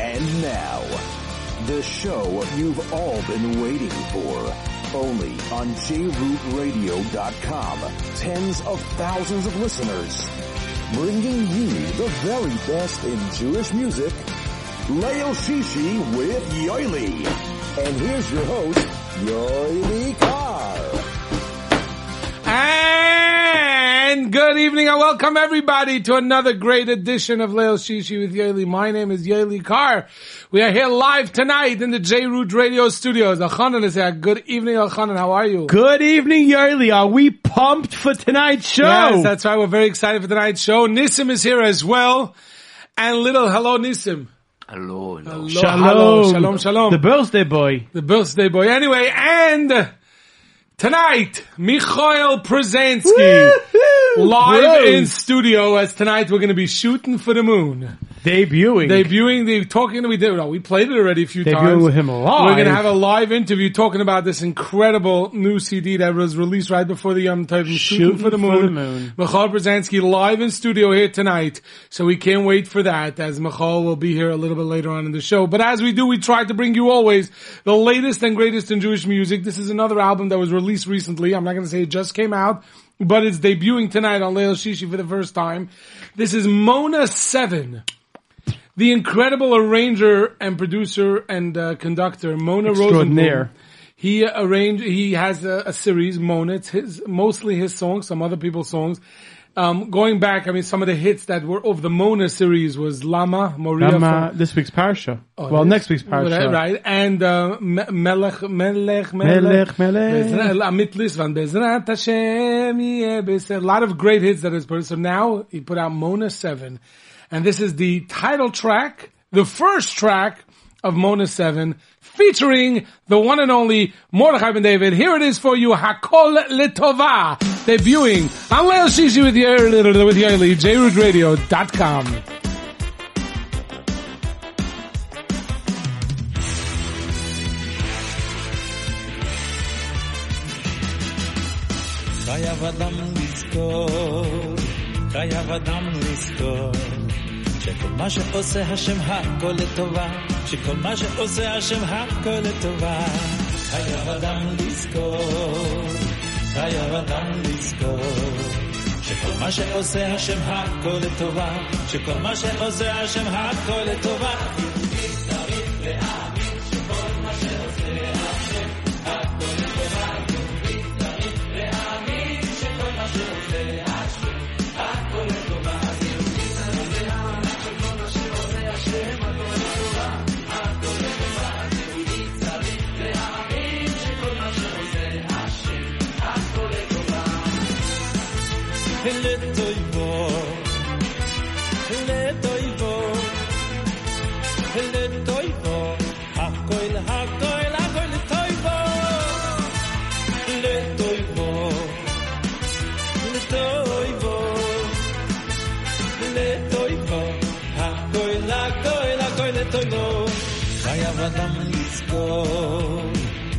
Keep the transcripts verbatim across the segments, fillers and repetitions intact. And now, the show you've all been waiting for. Only on J Root Radio dot com. Tens of thousands of listeners. Bringing you the very best in Jewish music. Leil Shishi with Yoely. And here's your host, Yoely Kar. And good evening and welcome everybody to another great edition of Leil Shishi with Yoely. My name is Yoely Kar. We are here live tonight in the JRoot Radio studios. Achanen is here. Good evening, Achanen. How are you? Good evening, Yoely. Are we pumped for tonight's show? Yes, that's right. We're very excited for tonight's show. Nissim is here as well. And little hello, Nissim. Hello, hello. Hello, shalom. Hello, shalom, shalom. The birthday boy. The birthday boy. Anyway, and tonight, Mikhail Przezanski, live Bros. in studio, as tonight we're going to be shooting for the moon. Debuting. Debuting, the talking we did. No, we played it already a few Debut times. With him live. We're going to have a live interview talking about this incredible new C D that was released right before the Yom Tov. Shooting, shooting for the moon. For the moon. Mikhail Przezanski live in studio here tonight. So we can't wait for that, as Michal will be here a little bit later on in the show. But as we do, we try to bring you always the latest and greatest in Jewish music. This is another album that was released recently. I'm not going to say it just came out, but it's debuting tonight on Leil Shishi for the first time. This is Mona seven. The incredible arranger and producer and uh, conductor, Mona Rosenblum. He arranged, he has a, a series, Mona. It's his, mostly his songs, some other people's songs. Um, going back, I mean, some of the hits that were of the Mona series was Lama, Moria. Lama, from, this week's Parsha. Oh, well, next week's Parsha. Right, and uh, Melech, Melech, Melech. Melech, Melech. A lot of great hits that is produced. So now he put out Mona seven. And this is the title track, the first track of Mona seven, featuring the one and only Mordechai Ben David. Here it is for you, Hakol Litova, debuting on Leil Shishi with Yoely, with Yoely, J Root Radio dot com. שכל מה שעושה השם הכל לטובה, שכל מה שעושה השם הכל לטובה. חייב אדם לזכור, חייב אדם לזכור, שכל מה שעושה השם הכל לטובה, שכל מה שעושה השם הכל לטובה. יהודי צריך להאמין שכל מה שעושה השם הכל לטובה. יהודי צריך להאמין שכל מה שעושה השם הכל לטובה.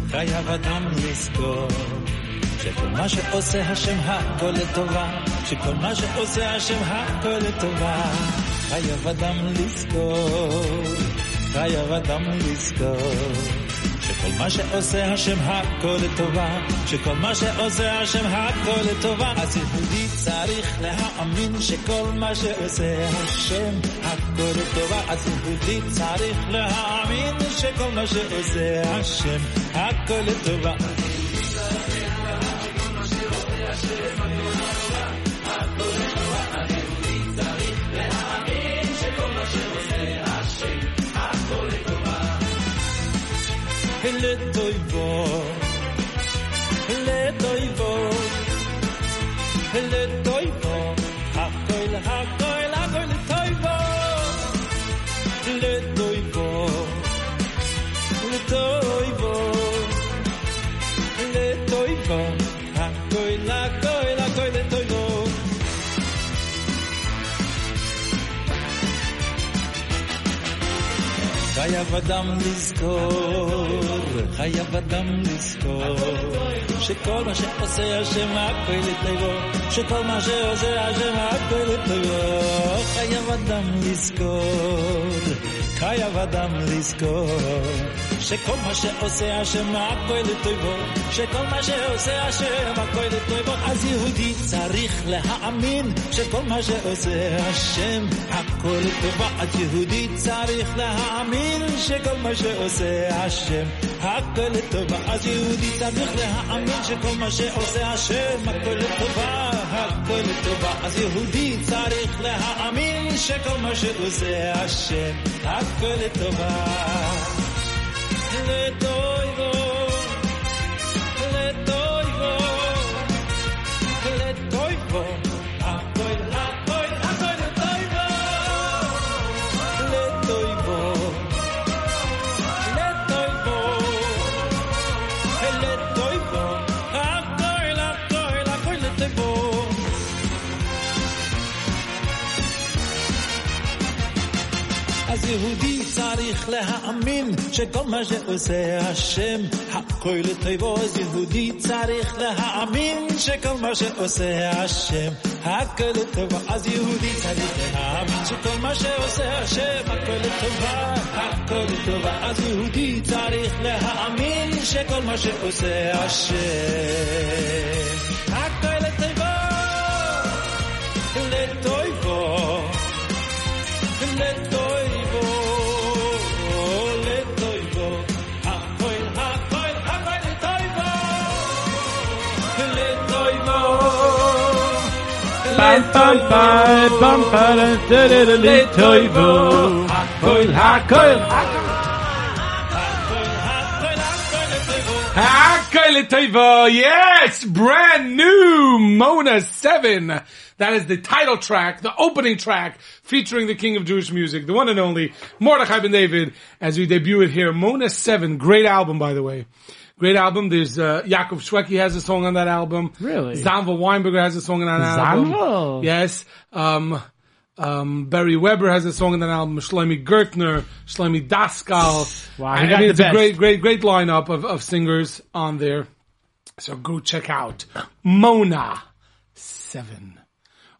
חייב אדם לזכור שכל מה שעושה השם הכל לטובה, שכל מה שעושה השם הכל לטובה. חייב אדם לזכור, חייב אדם לזכור, שכל מה שעושה השם הכל לטובה, שכל מה שעושה השם הכל לטובה. אז יהודי צריך להאמין שכל מה שעושה השם הכל לטובה. אז יהודי צריך להאמין שכל מה שעושה השם הכל לטובה. Letoivo, letoivo, letoivo, hakoil, hakoil, hakoil, letoivo, letoivo, letoivo, letoivo, hakoil, hakoil, hakoil, letoivo. חייב אדם לזכור, חייב אדם לזכור, שכל מה שעושה השם הכל לטובו, שכל מה שעושה השם הכל לטובו. חייב אדם לזכור, חייב אדם לזכור שכל מה שעושה השם הכל לטובו, שכל מה שעושה השם הכל לטובו. אז יהודי צריך להאמין שכל מה שעושה השם הכל לטובו. אז יהודי צריך להאמין שכל מה שעושה השם הכל לטובו. אז יהודי צריך להאמין שכל מה שעושה השם הכל לטובו, הכל לטובו. אז יהודי צריך להאמין שכל מה שעושה השם הכל לטובו. Le doivo, le doivo, le doivo, a toi, a toi, a toi, le doivo, le doivo, le doivo, le doivo, a toi, a toi, a toi, le doivo. אז יהודי צריך להאמין שכל מה שעושה השם הכל לטובו. אז יהודי צריך להאמין שכל מה שעושה השם הכל לטובו. אז יהודי צריך להאמין שכל מה שעושה השם הכל לטובו, הכל לטובו. אז יהודי צריך להאמין שכל מה שעושה השם הכל לטובו, לטובו, לטובו. Bum bye bum bye little little boy coil coil coil coil coil. Yes, brand new Mona seven, that is the title track, the opening track featuring the king of Jewish music, the one and only Mordechai Ben David, as we debut it here. Mona seven, great album, by the way. Great album. There's, uh, Yaakov Shweki has a song on that album. Really? Zanvil Weinberger has a song on that Zanvil? album. Yes. Um, um, Barry Weber has a song on that album. Shlomi Gertner, Shlomi Daskal. Wow. I, I mean, it's best. a great, great, great lineup of, of singers on there. So go check out Mona seven.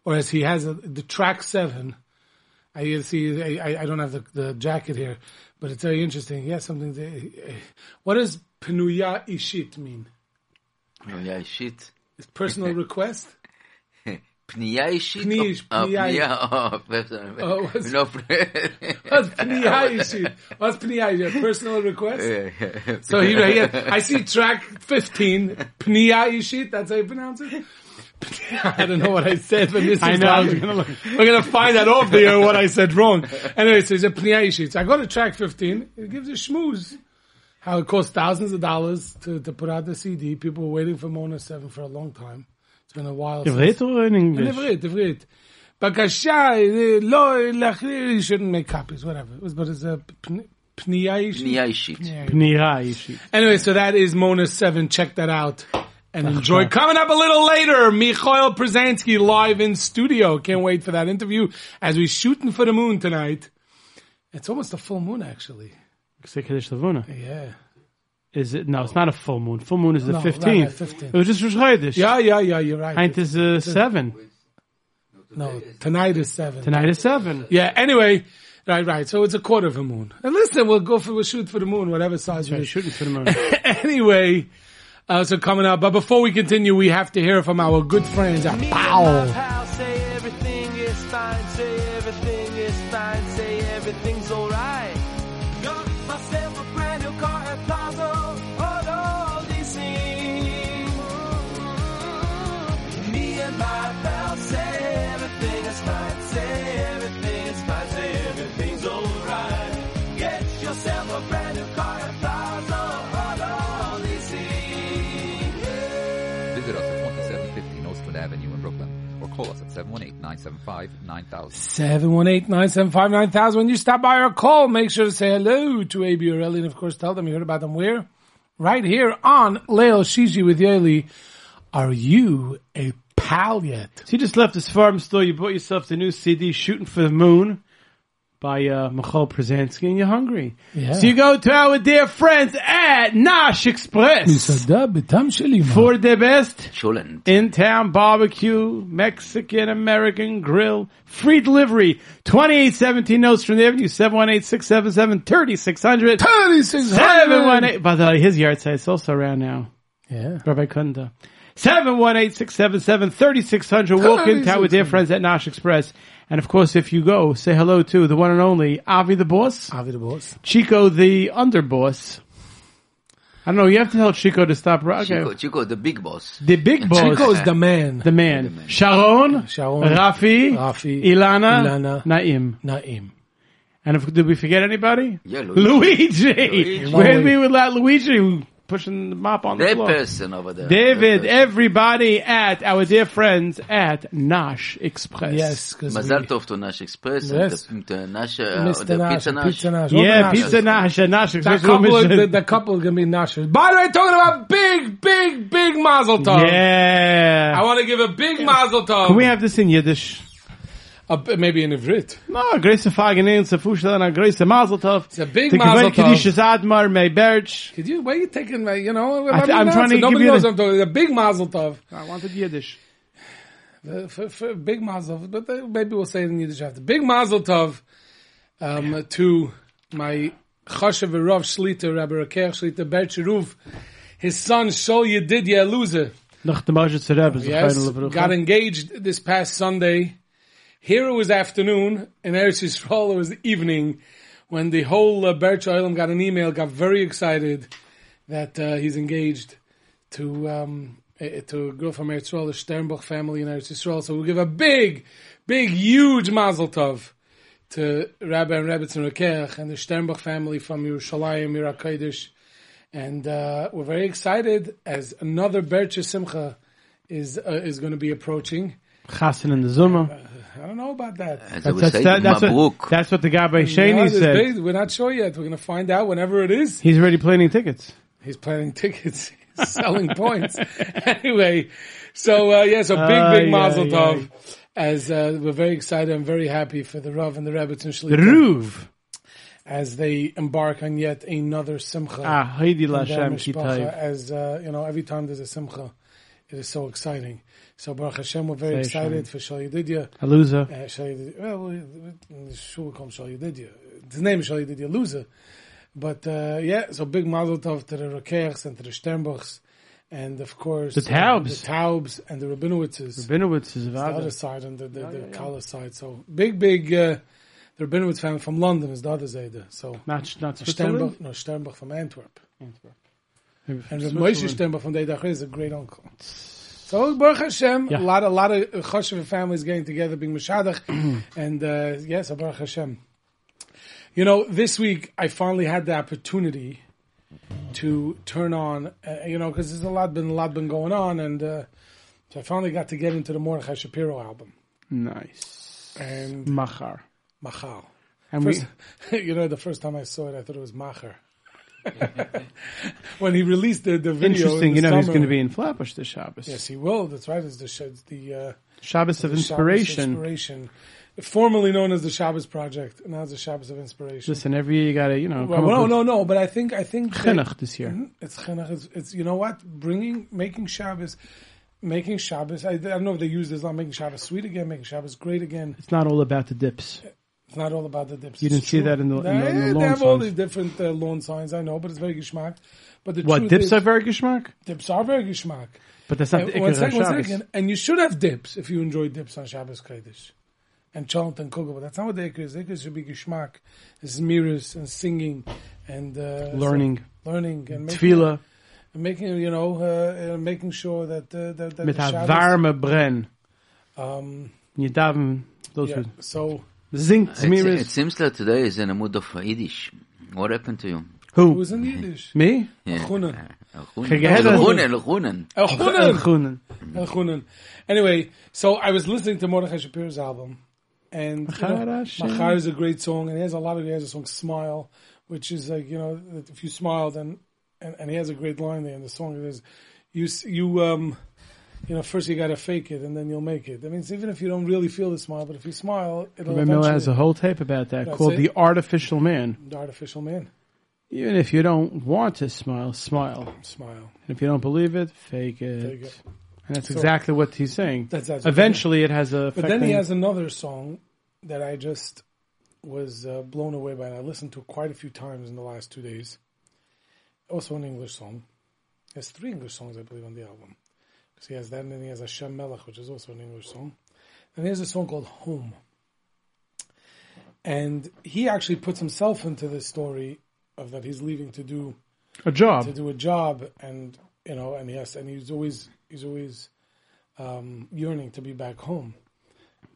Or as he has a, the track seven. I see, I, I don't have the, the jacket here, but it's very interesting. He has something to, what is, Penuya Ishit mean? Penuya Ishit? It's personal request? Penuya Ishit? Pnish, Penuya. Oh, personal. Oh, what's, no, what's Penuya Ishit? What's Penuya Ishit? Personal request? So, you know, he had, I see track fifteen, Penuya Ishit, that's how you pronounce it? I don't know what I said, but this is I know. I gonna look. We're going to find out off the air what I said wrong. Anyway, so it's a Penuya Ishit. So I go to track fifteen, it gives a schmooze. How it costs thousands of dollars to, to put out the C D. People were waiting for Mona seven for a long time. It's been a while. Ivrit or in English? Ivrit, Ivrit. Bakasha, lo, you shouldn't make copies, whatever. It was, but it's a Pniya Ishit. Pniya Ishit. Anyway, so that is Mona seven. Check that out and enjoy. Coming up a little later, Mikhail Przezanski live in studio. Can't wait for that interview as we're shooting for the moon tonight. It's almost a full moon, actually. Yeah. Is it? No, it's not a full moon. Full moon is the no, fifteenth. Right, it was just Rosh Chodesh. Yeah, yeah, yeah, you're right. Tonight is uh, seven. No, tonight is seven. Tonight is seven. Yeah, anyway, right, right. So it's a quarter of a moon. And listen, we'll go for, we'll shoot for the moon, whatever size we're right, shooting for the moon. Anyway, uh, so coming up. But before we continue, we have to hear from our good friends at Pow. Say everything is fine, say everything is fine, say everything's alright. Call us at seven one eight, nine seven five, nine thousand. seven one eight, nine seven five, nine thousand. When you stop by or call, make sure to say hello to A B or Ellie, and of course tell them you heard about them where? Right here on Leil Shishi with Yoely. Are you a pal yet? So you just left this farm store, you bought yourself the new C D, Shooting for the Moon by uh, Mikhail Przezanski, and you're hungry. Yeah. So you go to our dear friends at Nash Express for the best Chulent. in-town barbecue, Mexican-American grill, free delivery, twenty-eight seventeen Nostrand Avenue, seven one eight, six seven seven, three six zero zero. three six zero zero! By the way, his yard site is also around now. Yeah. Rabbi Kunda. seven one eight, six seven seven, three six zero zero. Walk into our dear friends at Nash Express. And, of course, if you go, say hello to the one and only Avi the Boss. Avi the Boss. Chico the Underboss. I don't know. You have to tell Chico to stop. Okay. Chico, Chico the Big Boss. The Big Boss. Chico is the man. The man. The man. Sharon. Sharon. Rafi. Rafi. Ilana. Ilana. Naim. Naim. And if, did we forget anybody? Yeah, Luigi. Luigi. Luigi. Where did we without Luigi? Pushing the mop on the that floor. That person over there. David, everybody at our dear friends at Nash Express. Yes. Mazal tov to Nash Express. Yes. And the, the Nash, uh, the Nash, Pizza Nash. Pizza Nash. Yeah, Nash. Pizza Nash and Nash Express. The couple, the, the couple is going to be Nash. By the way, talking about big, big, big mazel tov. Yeah. I want to give a big yeah. mazel tov. Can we have this in Yiddish? Uh, maybe in Ivrit. No, grace of Fagenin, Safushalana, grace of Mazel Tov. It's a big Mazel Tov. Kedishas Admar, May Berch. Could you, why are you taking, you know, I, I'm trying to nobody give knows I'm talking. A big Mazel Tov. I wanted Yiddish. Uh, for, for big Mazel, but maybe we'll say it in Yiddish after. Big Mazel Tov um, yeah. to my Chashev Rav Shlita, Rabbi Reker Shlita Bercheruv, his son Shol Yedidya Luzer. Yes, got engaged this past Sunday. Here it was afternoon, in Eretz Yisrael it was evening, when the whole uh, Berch Olam got an email, got very excited that uh, he's engaged to um, a, to a girl from Eretz Yisrael, the Sternbuch family in Eretz Yisrael. So we'll give a big, big, huge mazel tov to Rabbi and Rebbetzin Rekerch and the Sternbuch family from Yerushalayim, Ira Kodesh. And uh, we're very excited as another Berch Simcha is uh, is going to be approaching. Chasen and the Zuma. I don't know about that. As that's, that's, saying, that, that's, what, that's what the guy by Shani said. Big, we're not sure yet. We're going to find out whenever it is. He's already planning tickets. He's planning tickets. He's selling points. Anyway, so uh, yeah, so big, uh, big yeah, mazel tov. Yeah. As uh, we're very excited and very happy for the Rav and the Rebbetzin Shlita. The Ruv. As they embark on yet another simcha. Ah, Heidi Lashem Kitay. As, uh, you know, every time there's a simcha, it is so exciting. So Baruch Hashem, we're very Say excited Hashem. For Shal Yedidya. Haluza. Uh, Shal Yedidya. Well, the shul will call him Shal Yedidya. His name is Shal Yedidya Luzer. But uh, yeah, so big mazel tov to the Rekers and to the Sternbuchs. And of course, the Taubes. Uh, the Taubes and the Rabinowitzes. Rabinowitz is the other side and the, the, the, oh, yeah, the yeah. Kala side. So big, big, uh, the Rabinowitz family from London is the other Zayda. So not, not Sternbuch, no, Sternbuch from Antwerp. Antwerp. And Moshe Sternbuch from Deidach is a great uncle. So Baruch Hashem, yeah. a lot, a lot of Choshev families getting together, being mishadach, and uh, yes, Baruch Hashem. You know, this week I finally had the opportunity to turn on, uh, you know, because there's a lot been a lot been going on, and uh, so I finally got to get into the Mordechai Shapiro album. Nice. And Machar, Machal, and first, we, you know, the first time I saw it, I thought it was Machar. When he released the, the video, interesting. In the you know, summer. He's going to be in Flatbush this Shabbos. Yes, he will. That's right. It's the the uh, Shabbos of the Inspiration, Shabbos Inspiration, formerly known as the Shabbos Project, now it's the Shabbos of Inspiration. Listen, every year you got to, you know. Well, come no, up no, with no. But I think I think Chinuch this year. It's Chinuch. It's, it's you know what, bringing making Shabbos, making Shabbos. I, I don't know if they use this. Not making Shabbos sweet again, making Shabbos great again. It's not all about the dips. It's not all about the dips. You didn't see that in the, in the, in the lawn signs. They have all these different uh, lawn signs, I know, but it's very geschmack. But the what, dips is, are very geschmack? Dips are very geschmack. But that's not and, the Ikar second, on Shabbos. Second, and you should have dips if you enjoy dips on Shabbos Kodesh. And chant and kugel, but that's not what the Ikar is. The Ikar should be geschmack. It's miras and singing and... Uh, learning. So, learning. And tefillah. And making, you know, uh, uh, making sure that... Uh, that, that Mit ha-varme bren. Um, Yidavim. Those yeah, so... It seems that today is in a mood of Yiddish. What happened to you? Who? Who's in Yiddish? Me? Elchunen. Elchunen. Elchunen. Elchunen. Anyway, so I was listening to Mordechai Shapiro's album, and Machar is a great song, and he has a lot of, he has a song, Smile, which is like, you know, if you smile, then, and, and he has a great line there in the song, it is, you, you, um, you know, first you got to fake it and then you'll make it. I mean, it's even if you don't really feel the smile, but if you smile, it'll eventually... Miller has a whole tape about that That's called it. The Artificial Man. The Artificial Man. Even if you don't want to smile, smile. Smile. And if you don't believe it, fake it. Fake it. And that's so, exactly what he's saying. That's exactly Eventually right. it has a... But then he has another song that I just was uh, blown away by, and I listened to quite a few times in the last two days. Also an English song. There's three English songs, I believe, on the album. Because he has that, and then he has Hashem Melech, which is also an English song. And there's a song called Home. And he actually puts himself into this story of that he's leaving to do... A job. To do a job, and, you know, and yes, and he's always... He's always um, yearning to be back home,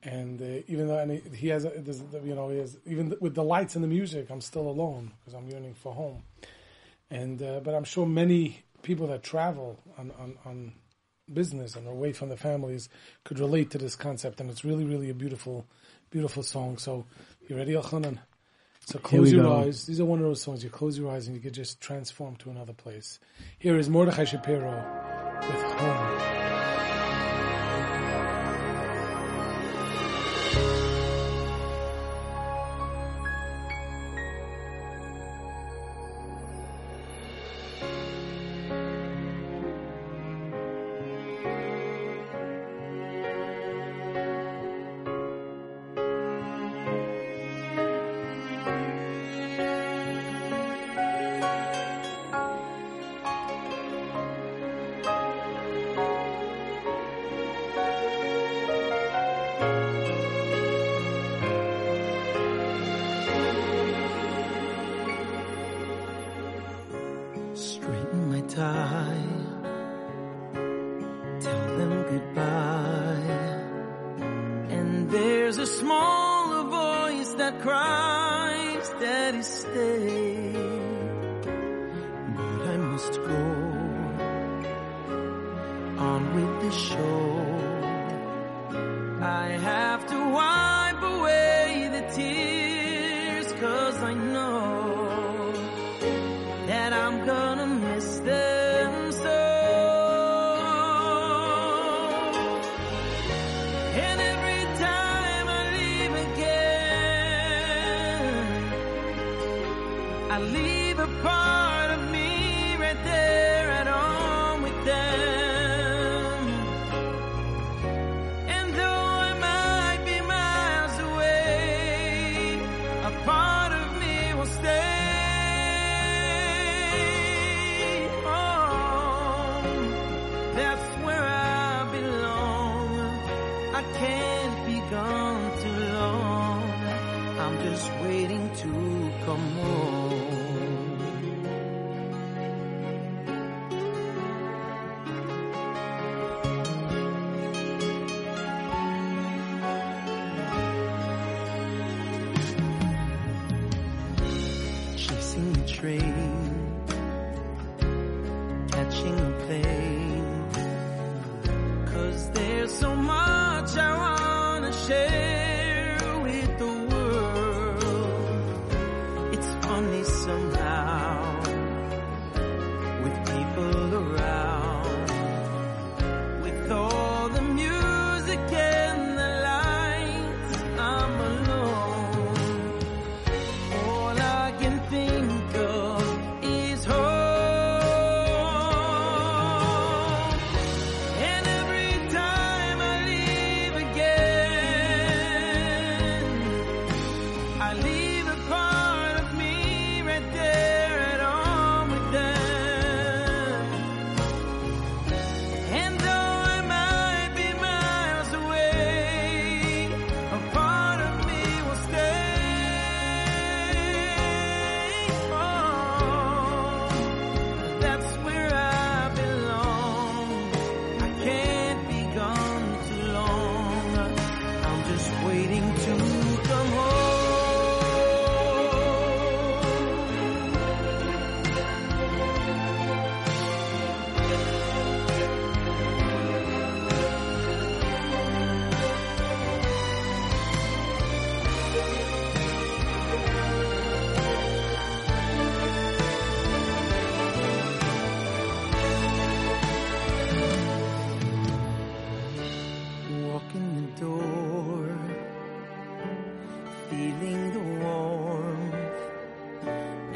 and uh, even though and he, he has, a, you know, he has even th- with the lights and the music, I'm still alone because I'm yearning for home. And uh, but I'm sure many people that travel on, on, on business and away from the families could relate to this concept, and it's really, really a beautiful, beautiful song. So you ready, Yochanan? So close your go. eyes. These are one of those songs. You close your eyes and you get just transformed to another place. Here is Mordechai Shapiro. With home.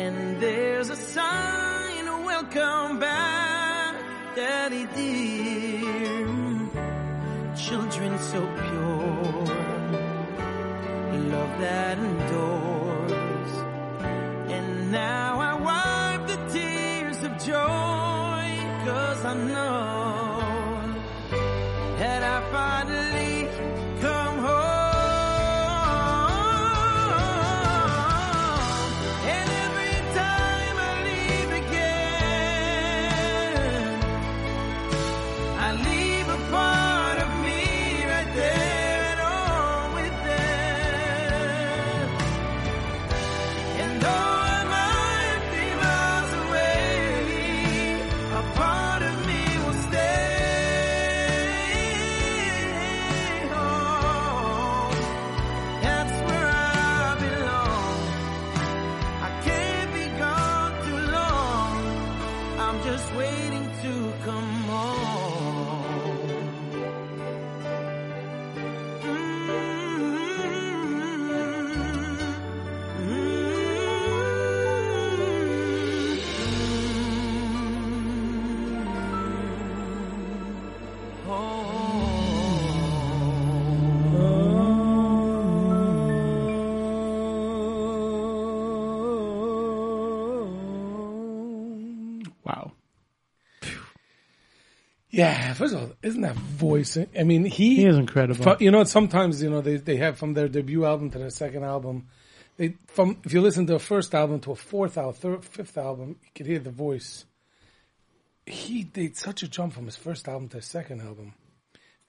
And there's a sign, welcome back, Daddy dear. Children so pure, love that endures. And now I wipe the tears of joy, 'cause I know that I finally come home. Yeah, first of all, isn't that voice? I mean, he... He is incredible. You know, sometimes, you know, they, they have from their debut album to their second album, they from if you listen to a first album to a fourth album, third, fifth album, you could hear the voice. He did such a jump from his first album to his second album.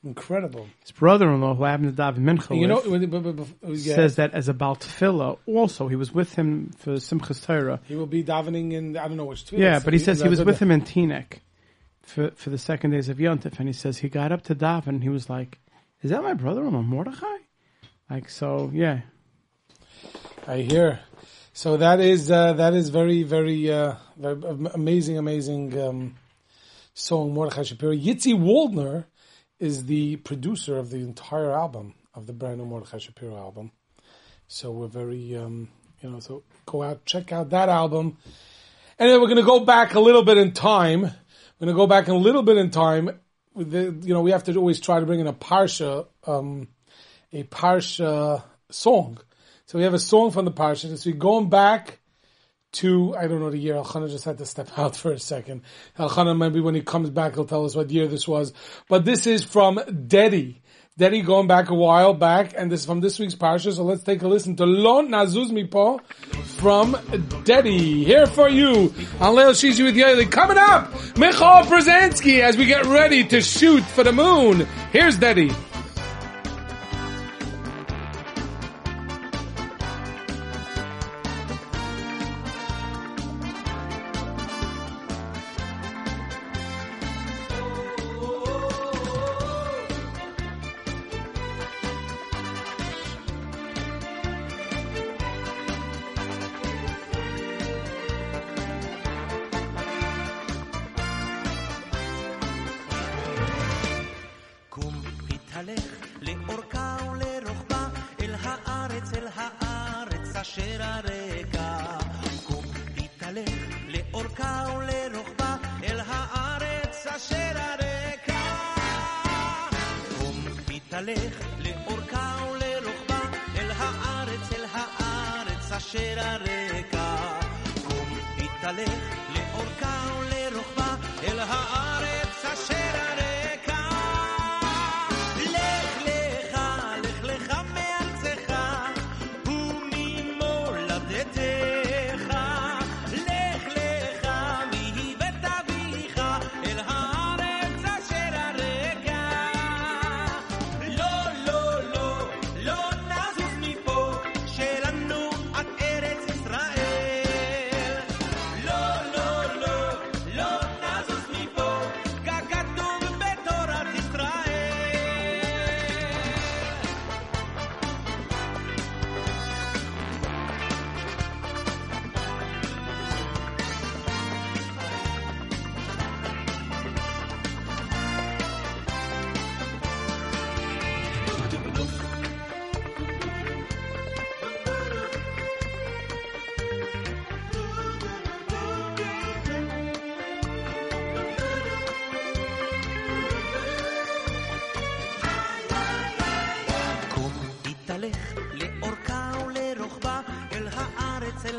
Incredible. His brother-in-law, who happened to daven mincha, you know, with, but, but, but, yeah. says that as a Baal Tefillah. Also, he was with him for Simchas Torah. He will be davening in, I don't know which two. Yeah, but he, he says he was with him in Teaneck. For for the second days of Yontif, and he says he got up to daven, and he was like, "Is that my brother-in-law, Mordechai?" Like so, yeah. I hear. So that is uh, that is very very, uh, very amazing amazing um, song, Mordechai Shapiro. Yitzy Waldner is the producer of the entire album, of the brand new Mordechai Shapiro album. So we're very um, you know so go out check out that album, and then we're going to go back a little bit in time. I'm going to go back a little bit in time. You know, we have to always try to bring in a Parsha, um, a Parsha song. So we have a song from the Parsha. So we're going back to, I don't know the year. Elchanan just had to step out for a second. Elchanan, maybe when he comes back, he'll tell us what year this was. But this is from Dedi. Dedi going back a while back. And this is from this week's Parsha. So let's take a listen to Lo Nazuz Mipo from Dedi, here for you on Leil Shishi with Yoely. Coming up, Mikhail Przezanski, as we get ready to shoot for the moon. Here's Dedi.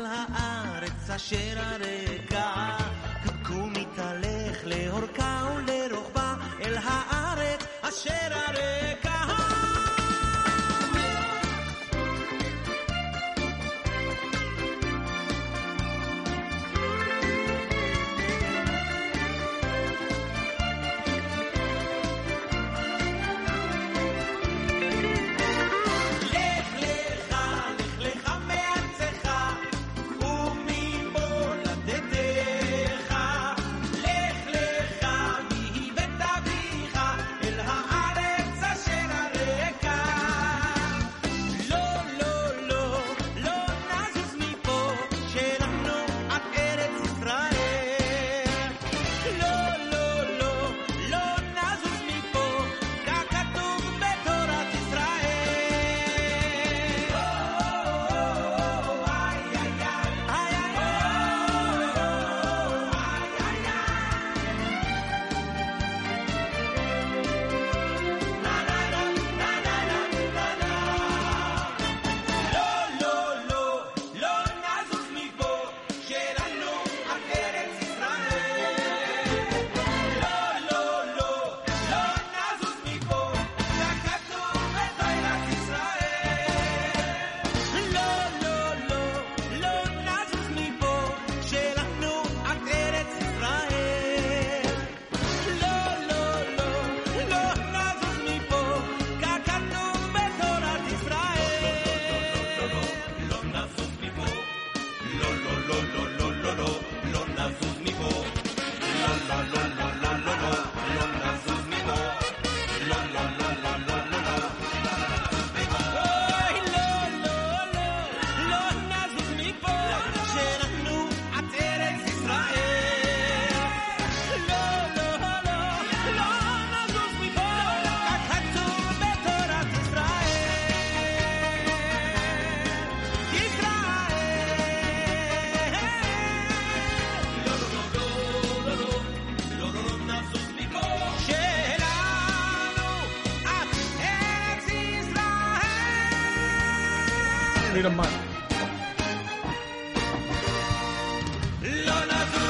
הארץ אשר הרקע קקו מתהלך לאורכה ולרוחבה אל הארץ אשר הרקע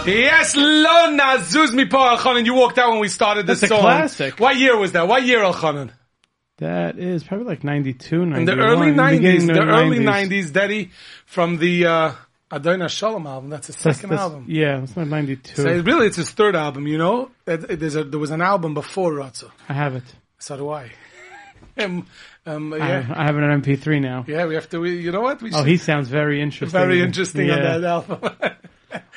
Yes, Lo Nazuz Mipo Elchanan. You walked out when we started this That's a song. Classic. What year was that? What year, Elchanan? That is probably like ninety-two, ninety-one. In the early nineties, the, the early nineties, Dedi, from the uh, Adonai Shalom album. That's his second that's, that's, album. Yeah, it's not ninety-two. So it really, it's his third album, you know? It, it, there's a, there was an album before Ratzu. I have it. So do I. um, um, yeah. I, I have it on M P three now. Yeah, we have to, we, you know what? We should, oh, he sounds very interesting. Very interesting yeah. on that album.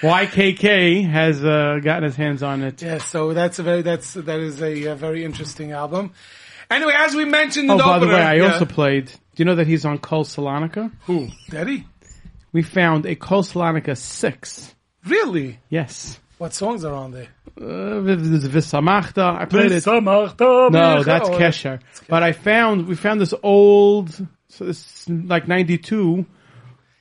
Y K K has uh, gotten his hands on it. Yes, yeah, so that's a very that's that is a, a very interesting album. Anyway, as we mentioned, in oh the by opener, the way, I yeah. also played. Do you know that he's on Kol Salonica? Who, Dedi? We found a Kol Salonica six. Really? Yes. What songs are on there? Uh, V'samachta. I played it. V'samachta. No, that's oh, Kesher. But I found we found this old, so it's like ninety-two.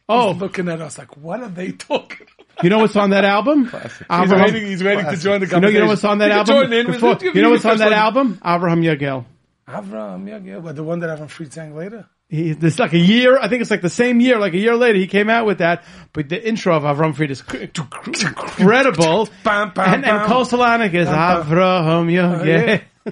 Oh, he's looking at us like, what are they talking about? You know what's on that album? He's waiting, he's waiting to join the conversation. You know, you know what's on that album? Before, you know what's on that album? Avraham Yagel. Avraham Yagel, but the one that Avraham Fried sang later? He, it's like a year, I think it's like the same year, like a year later, he came out with that. But the intro of Avraham Fried is incredible. Bam, bam, and and Kol Salonica is Avraham Yagel. Uh, yeah.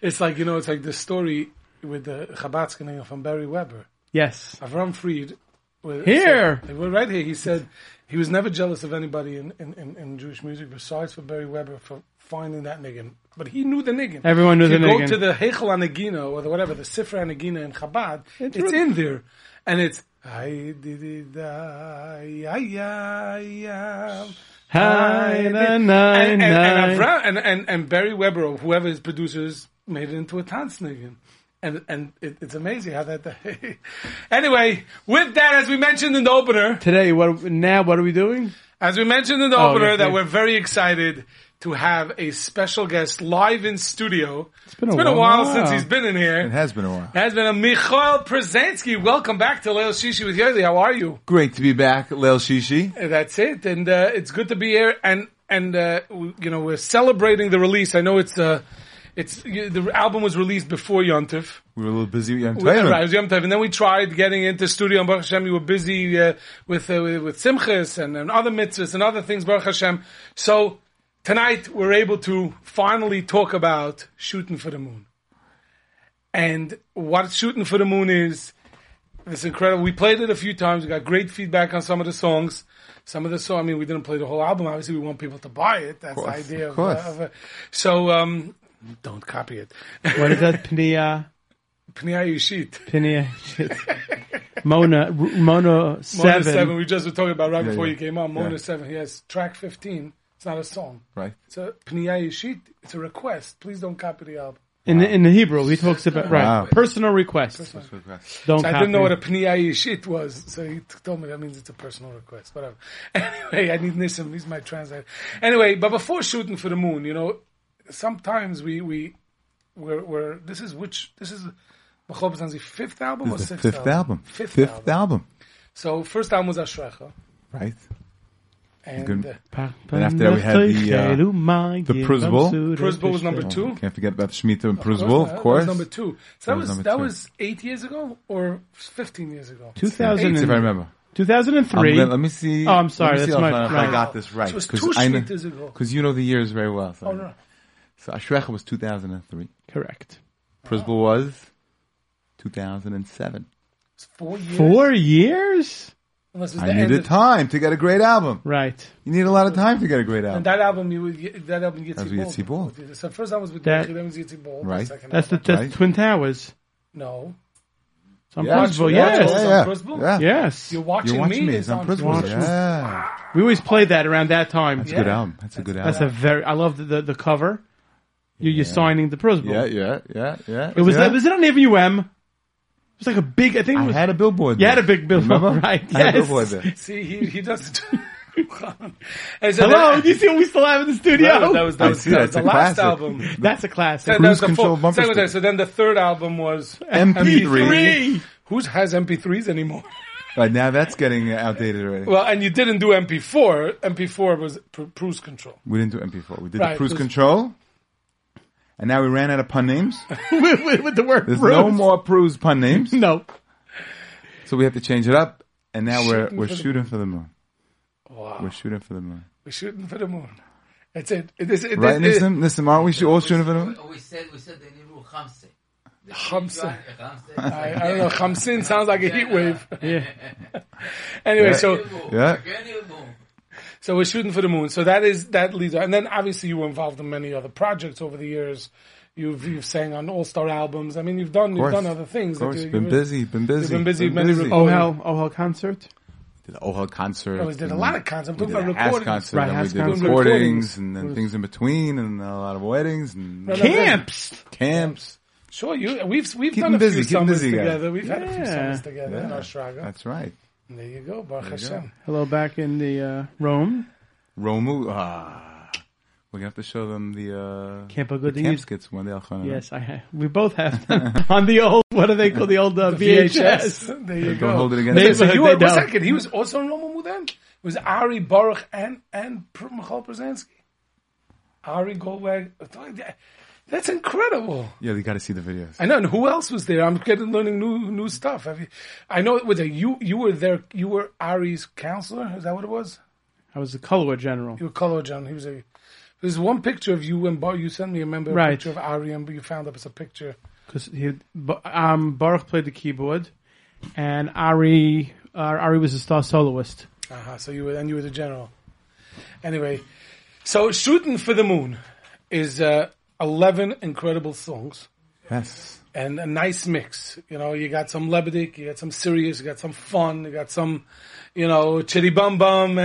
It's like, you know, it's like the story with the Chabad from Barry Weber. Yes. Avraham Fried. Well, here! So, right here, he said he was never jealous of anybody in, in, in, in Jewish music, besides for Barry Weber for finding that niggin. But he knew the niggin. Everyone knew if the niggin. Go to the Heichel Anagina, or the whatever, the Sifra Anagina in Chabad, it's, it's in there. And it's... And, and, and, Avram, and, and, and Barry Weber, or whoever his producer is, made it into a Tanz niggin. And and it, it's amazing how that. Anyway, with that, as we mentioned in the opener today, what now? What are we doing? As we mentioned in the oh, opener, okay. that we're very excited to have a special guest live in studio. It's been, it's a, been a while, while since he's been in here. It has been a while. It has been a Mikhail Przezanski. Welcome back to Leil Shishi with Yoely. How are you? Great to be back, Leil Shishi. That's it, and uh, it's good to be here. And and uh, you know, we're celebrating the release. I know it's. Uh, It's the album was released before Yontif, We were a little busy with Yom Tovim. Right, it was Yom Tovim. And then we tried getting into studio, and Baruch Hashem, we were busy uh, with uh, with Simchas and, and other mitzvahs and other things, Baruch Hashem. So tonight we're able to finally talk about Shooting for the Moon. And what Shooting for the Moon is, it's incredible. We played it a few times. We got great feedback on some of the songs. Some of the songs, I mean, we didn't play the whole album. Obviously, we want people to buy it. That's course, the idea. Of course. Of, uh, so um, don't copy it. What is that, Pnia? Pnia Yishit. Pnia Yishit. Mona, Mona seven. Mona seven, we just were talking about right yeah, before yeah. you came on. Mona yeah. seven, yes, track fifteen. It's not a song. Right. It's a Pnia Yishit. It's a request. Please don't copy the album. In wow. the, in the Hebrew, he talks about right wow. personal requests. Personal. Don't so I didn't know what a pniya yishit was, so he told me that means it's a personal request. Whatever. Anyway, I need Nissim. He's my translator. Anyway, but before Shooting for the Moon, you know, sometimes we we we're, we're this is which this is Mikhail Przezanski's fifth album this or sixth fifth album? album. Fifth, fifth album. album. So first album was Ashrecha. Right. And, uh, and after that we had the, uh, the Pruzbul. Pruzbul was number two. Oh, can't forget about Shemitah and Pruzbul, of course. Of course. That was number two. So that, that was, was that two. was eight years ago or fifteen years ago? two thousand eight, if I remember. two thousand three. Gonna, let me see. Oh, I'm sorry. That's my, right. If I got this right. So it was two Shemitahs ago. Because you know the years very well. So, oh, no. So Ashrecha was two thousand three. Correct. Pruzbul oh. was two thousand seven. It's four years? Four years? Unless it's I the needed end time to get a great album. Right. You need a lot of time to get a great album. And that album, you would, that album Yitzy Waldner. Ball. So first album was with that, then was Yitzy Waldner. Right. The that's album. the that's right. Twin Towers. No. It's on yeah, Pruzbul, yes. Yeah, yeah. It's on yeah. Yes. You're watching, You're watching me. me. It's on Pruzbul. Yeah. Wow. We always played that around that time. That's yeah. a good album. That's, that's a good album. That's a very, I love the, the, the cover. You're, yeah. you're signing the Pruzbul. Yeah, yeah, yeah, yeah. It was, yeah. That, was it on F U M? It was like a big, I think it was. I had a billboard there. You had a big billboard, Remember? right? Yes. I had a billboard there. See, he, he doesn't. Hello, do you see what we still have in the studio? That, that was, that was, that was the last classic. album. That's a classic. So, that was the full, second, so then the third album was M P three. M P three. Who has M P threes anymore? Right now that's getting outdated already. Well, and you didn't do M P four. M P four was pr- Cruise Control. We didn't do M P four. We did right, the Cruise was, Control. And now we ran out of pun names. with, with the word There's Pruz. no more Pruz pun names. No. So we have to change it up. And now shooting we're we're for shooting the for the moon. Wow. We're shooting for the moon. We're shooting for the moon. That's it. it, is, it right, Nissim? Nissim, aren't we all shooting for the moon? We said, we said they need Khamse. Khamse. I, I don't know. Khamsin sounds like a heat wave. Yeah. Anyway, yeah. so... Yeah. So we're shooting for the moon. So that is that leads, and then obviously you were involved in many other projects over the years. You've you've sang on all star albums. I mean, you've done you've done other things. Of course, that you, been, you, busy, been busy, been busy, been busy. Ohad Ohad concert. Did Ohad concert. Oh, we did a lot of concerts. I'm talking about recordings. Concert, right, and we did recordings, recordings and then things in between, and a lot of weddings and right, camps, camps. Sure, you we've we've keep done a busy, few summers busy, together. Guys. We've yeah. had a few summers together yeah. in our Shraga. That's right. There you go, Baruch there Hashem. Go. Hello, back in the uh, Rome. Rome, ah, we're gonna have to show them the uh, Camp Agudim camp skits one day. Yes, I have. We both have them on the old. What do they call the old uh, the V H S? V H S? There you they go. Don't hold it against us. So you were, one second, he was also in Rome Mudem. It was Ari Baruch and and Mikhail Przezanski. Ari Goldwag. That's incredible. Yeah, you got to see the videos. I know. And who else was there? I'm getting learning new new stuff. I, mean, I know it was a, you. You were there. You were Ari's counselor. Is that what it was? I was the color general. You were color general. He was a. There's one picture of you and Bar. You sent me a member right. a picture of Ari, and you found up as a picture because he um, Baruch played the keyboard, and Ari uh, Ari was a star soloist. Uh huh. So you were, and you were the general. Anyway, so Shooting for the Moon is. Uh, Eleven incredible songs. Yes. And a nice mix. You know, you got some Lebedik, you got some serious, you got some fun, you got some, you know, Chitty Bum Bum.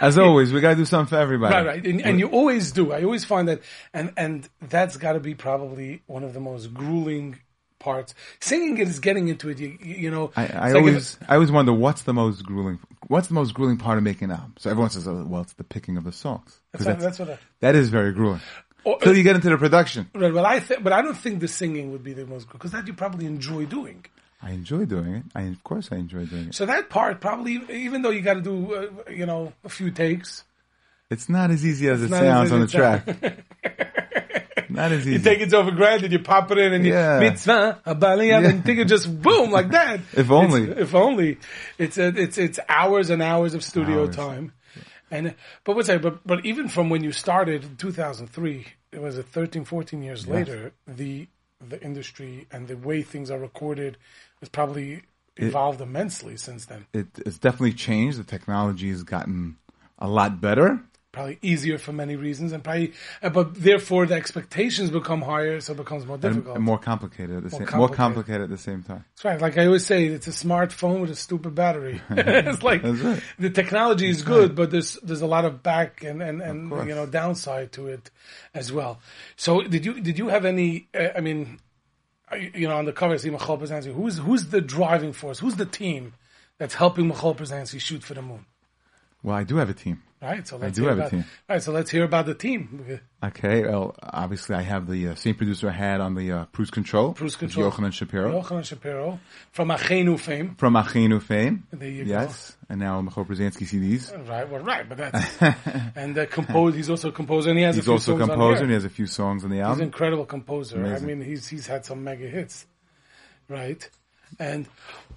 As always, we got to do something for everybody. Right, right. And, and you always do. I always find that. And, and that's got to be probably one of the most grueling parts. Singing is getting into it, you, you know. I, I, like always, if, I always wonder what's the most grueling What's the most grueling part of making an album? So everyone says, oh, well, it's the picking of the songs. That's, that's, that's what I, that is very grueling. Until you get into the production. Right, well, I th- but I don't think the singing would be the most good, because that you probably enjoy doing. I enjoy doing it. I, of course I enjoy doing it. So that part probably, even though you got to do, uh, you know, a few takes. It's not as easy as it sounds as on the track. Not as easy. You take it over granted, you pop it in, and yeah. you mitzvah, abaliyah, yeah. and think it just boom like that. If only. It's, if only. It's a, it's it's hours and hours of studio hours. time. Yeah. And but what's I? But but even from when you started in two thousand three, it was a thirteen, fourteen years yes. later. The the industry and the way things are recorded was probably evolved it, immensely since then. It, it's definitely changed. The technology has gotten a lot better. Probably easier for many reasons, and probably, but therefore the expectations become higher, so it becomes more difficult and more complicated. At the more, same, complicated. more complicated at the same time. That's right. Like I always say, it's a smartphone with a stupid battery. It's like right. the technology is good, but there's there's a lot of back and and, and you know downside to it as well. So did you did you have any? Uh, I mean, you know, on the cover I see Mikhail Przezanski. Who's who's the driving force? Who's the team that's helping Mikhail Przezanski shoot for the moon? Well, I do have a team. All right, so let's I do have about, a team. All right, so let's hear about the team. Okay, well, obviously I have the uh, same producer I had on the uh, Cruise Control. Cruise Control. Yochanan Shapiro. Yochanan Shapiro. From Achenu fame. From Achenu fame. There you yes. go. And now Mikhail Przezanski C Ds. Right, well, right, but that's... and uh, compose, he's also a composer, and he has he's a few songs on He's also a composer, and he has a few songs on the album. He's an incredible composer. Amazing. I mean, he's he's had some mega hits, right? And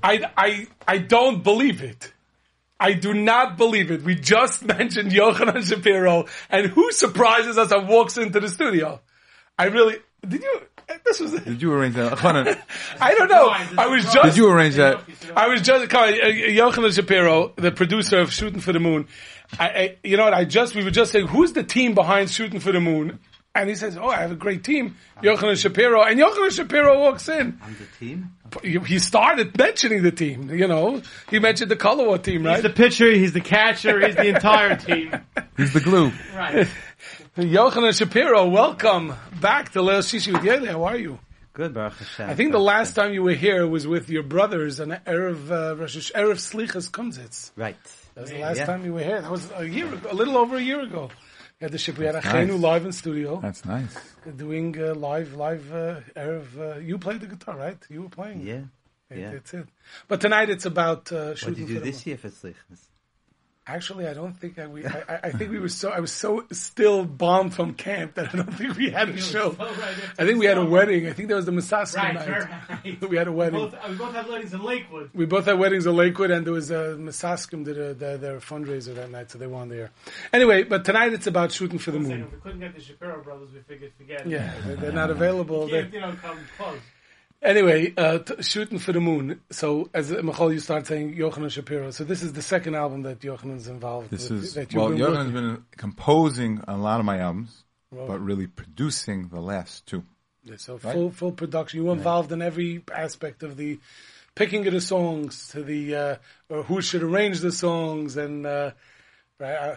I I I don't believe it. I do not believe it. We just mentioned Yochanan Shapiro, and who surprises us and walks into the studio? I really did you. This was did you arrange that? I don't know. I was just. Did you arrange that? I was just. Yochanan Shapiro, the producer of Shooting for the Moon. I, I, you know what? I just we were just saying who's the team behind Shooting for the Moon, and he says, "Oh, I have a great team." Yochanan Shapiro, and Yochanan Shapiro walks in. I'm the team. He started mentioning the team, you know. He mentioned the Colorado team, right? He's the pitcher, he's the catcher, he's the entire team. He's the glue. Right. Yochanan Shapiro, welcome back to Leil Shishi with Yele. How are you? Good, Baruch Hashem. I think the last time you were here was with your brothers on Erev uh, Rosh Erev Slichas Kumzitz. Right. That was the last yeah. time you were here. That was a year, a little over a year ago. We had the ship. We had Achenu nice. live in studio. That's nice. Doing uh, live, live. Uh, Erev, uh, you played the guitar, right? You were playing. Yeah, it, yeah. That's it. But tonight it's about uh, shooting. What did you do this year for Slichas? Actually, I don't think I, we. I, I think we were so. I was so still bombed from camp that I don't think we had a show. Right I think we had a wedding. I think there was the Masasco right, night. Right. We had a wedding. We both, we both had weddings in Lakewood. We both had weddings in Lakewood, and there was a Masasco did a, their, their fundraiser that night, so they won there. Anyway, but tonight it's about shooting for the moon. If we couldn't get the Shapiro brothers, we figured forget it. Yeah, they're, they're not available. You know, come close. Anyway, uh, t- Shooting for the Moon. So, as Michal, you start saying Yochanan Shapiro. So, this is the second album that Yochanan's involved this with. Is, that well, been Yochanan's been composing a lot of my albums, well, but really producing the last two. Yeah, so, right? full full production. You were involved yeah. in every aspect of the picking of the songs, to the uh, or who should arrange the songs, and uh, uh,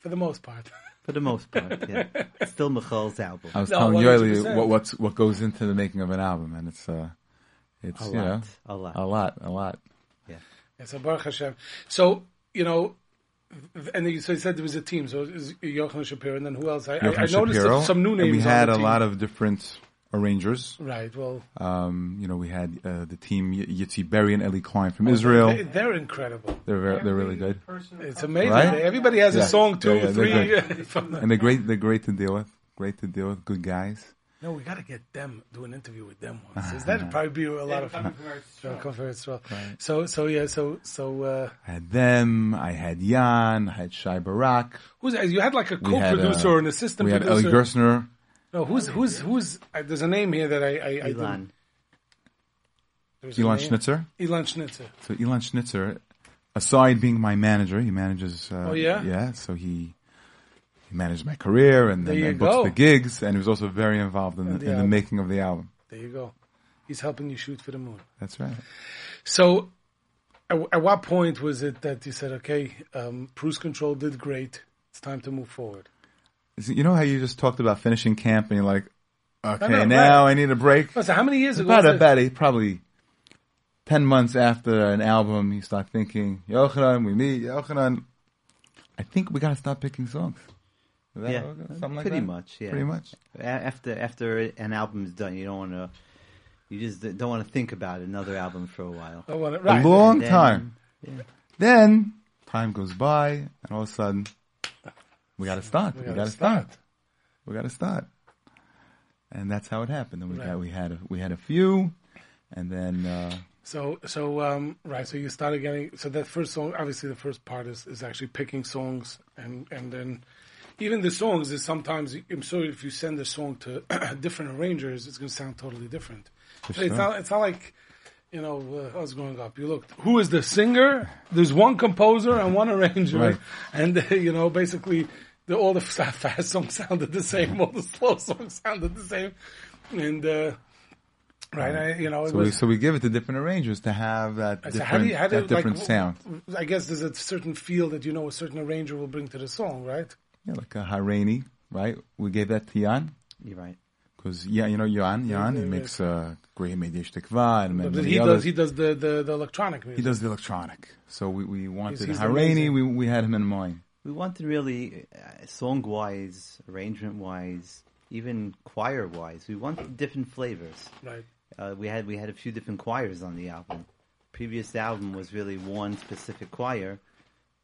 for the most part. For the most part, yeah. Still Michal's album. I was no, telling you earlier what, what's, what goes into the making of an album, and it's, uh, it's a lot, you know, a lot, a lot, a lot. Yeah. yeah so Baruch Hashem. So you know, and you, so you said there was a team. So it was Yochanan Shapiro, and then who else? I, I, I noticed Shapiro, some new names. And we had on the a team. lot of different arrangers. Right. Well, um, you know, we had uh, the team Yitzhak Berry and Eli Klein from oh, Israel. They, they're incredible. They're very, they're really good. It's amazing. Right? Everybody has yeah. a song, two, yeah, yeah, three, from and they're great. They're great to deal with. Great to deal with. Good guys. No, we got to get them do an interview with them once. Is that would probably be a lot of fun? Right. So, so yeah, so so. Uh, I had them. I had Jan. I had Shai Barak. Who's you had like a co-producer or an assistant we producer? We had Ellie Gerstin. No, who's, who's, who's, uh, there's a name here that I, I, I Elon. Elon Schnitzer? Elon Schnitzer. So Elon Schnitzer, aside being my manager, he manages, uh, oh, yeah? yeah, so he, he managed my career and, and, and books the gigs, and he was also very involved in, the, the, in the making of the album. There you go. He's helping you shoot for the moon. That's right. So, at, at what point was it that you said, okay, um, Cruise Control did great, it's time to move forward? You know how you just talked about finishing camp and you're like, okay, no, no, now right. I need a break? Oh, so how many years ago? About, about eight, probably ten months after an album, you start thinking, Yochanan, we meet, Yochanan. I think we got to start picking songs. Is that yeah, something like pretty that? much. Yeah, pretty much. After after an album is done, you don't want to, you just don't want to think about another album for a while. Don't want it, right. A long then, time. Yeah. Then time goes by, and all of a sudden. We got to start. We got to start. We got to start. and that's how it happened. And we right. got we had a, we had a few, and then uh, so so um, right. So you started getting so that first song. Obviously, the first part is, is actually picking songs, and and then even the songs is sometimes. I'm sure if you send a song to different arrangers, it's going to sound totally different. For sure. It's not it's not like. You know, uh, I was growing up, you looked, who is the singer? There's one composer and one arranger. Right. And, uh, you know, basically, the, all the fast songs sounded the same. All the slow songs sounded the same. And, uh, right, I, you know. It so, was, we, so we give it to different arrangers to have that different, how do you, how do, that different like, sound. I guess there's a certain feel that, you know, a certain arranger will bring to the song, right? Yeah, like a Hareini, right? We gave that to Jan. You're right. Because yeah, you know, Yohan, Yohan, he makes uh, great Medish Tikva and many he others. Does he does the, the, the electronic music. He does the electronic. So we, we wanted he's, he's Hareini. We we had him in mind. We wanted really uh, song wise, arrangement wise, even choir wise. We wanted different flavors. Right. Uh, we had we had a few different choirs on the album. Previous album was really one specific choir.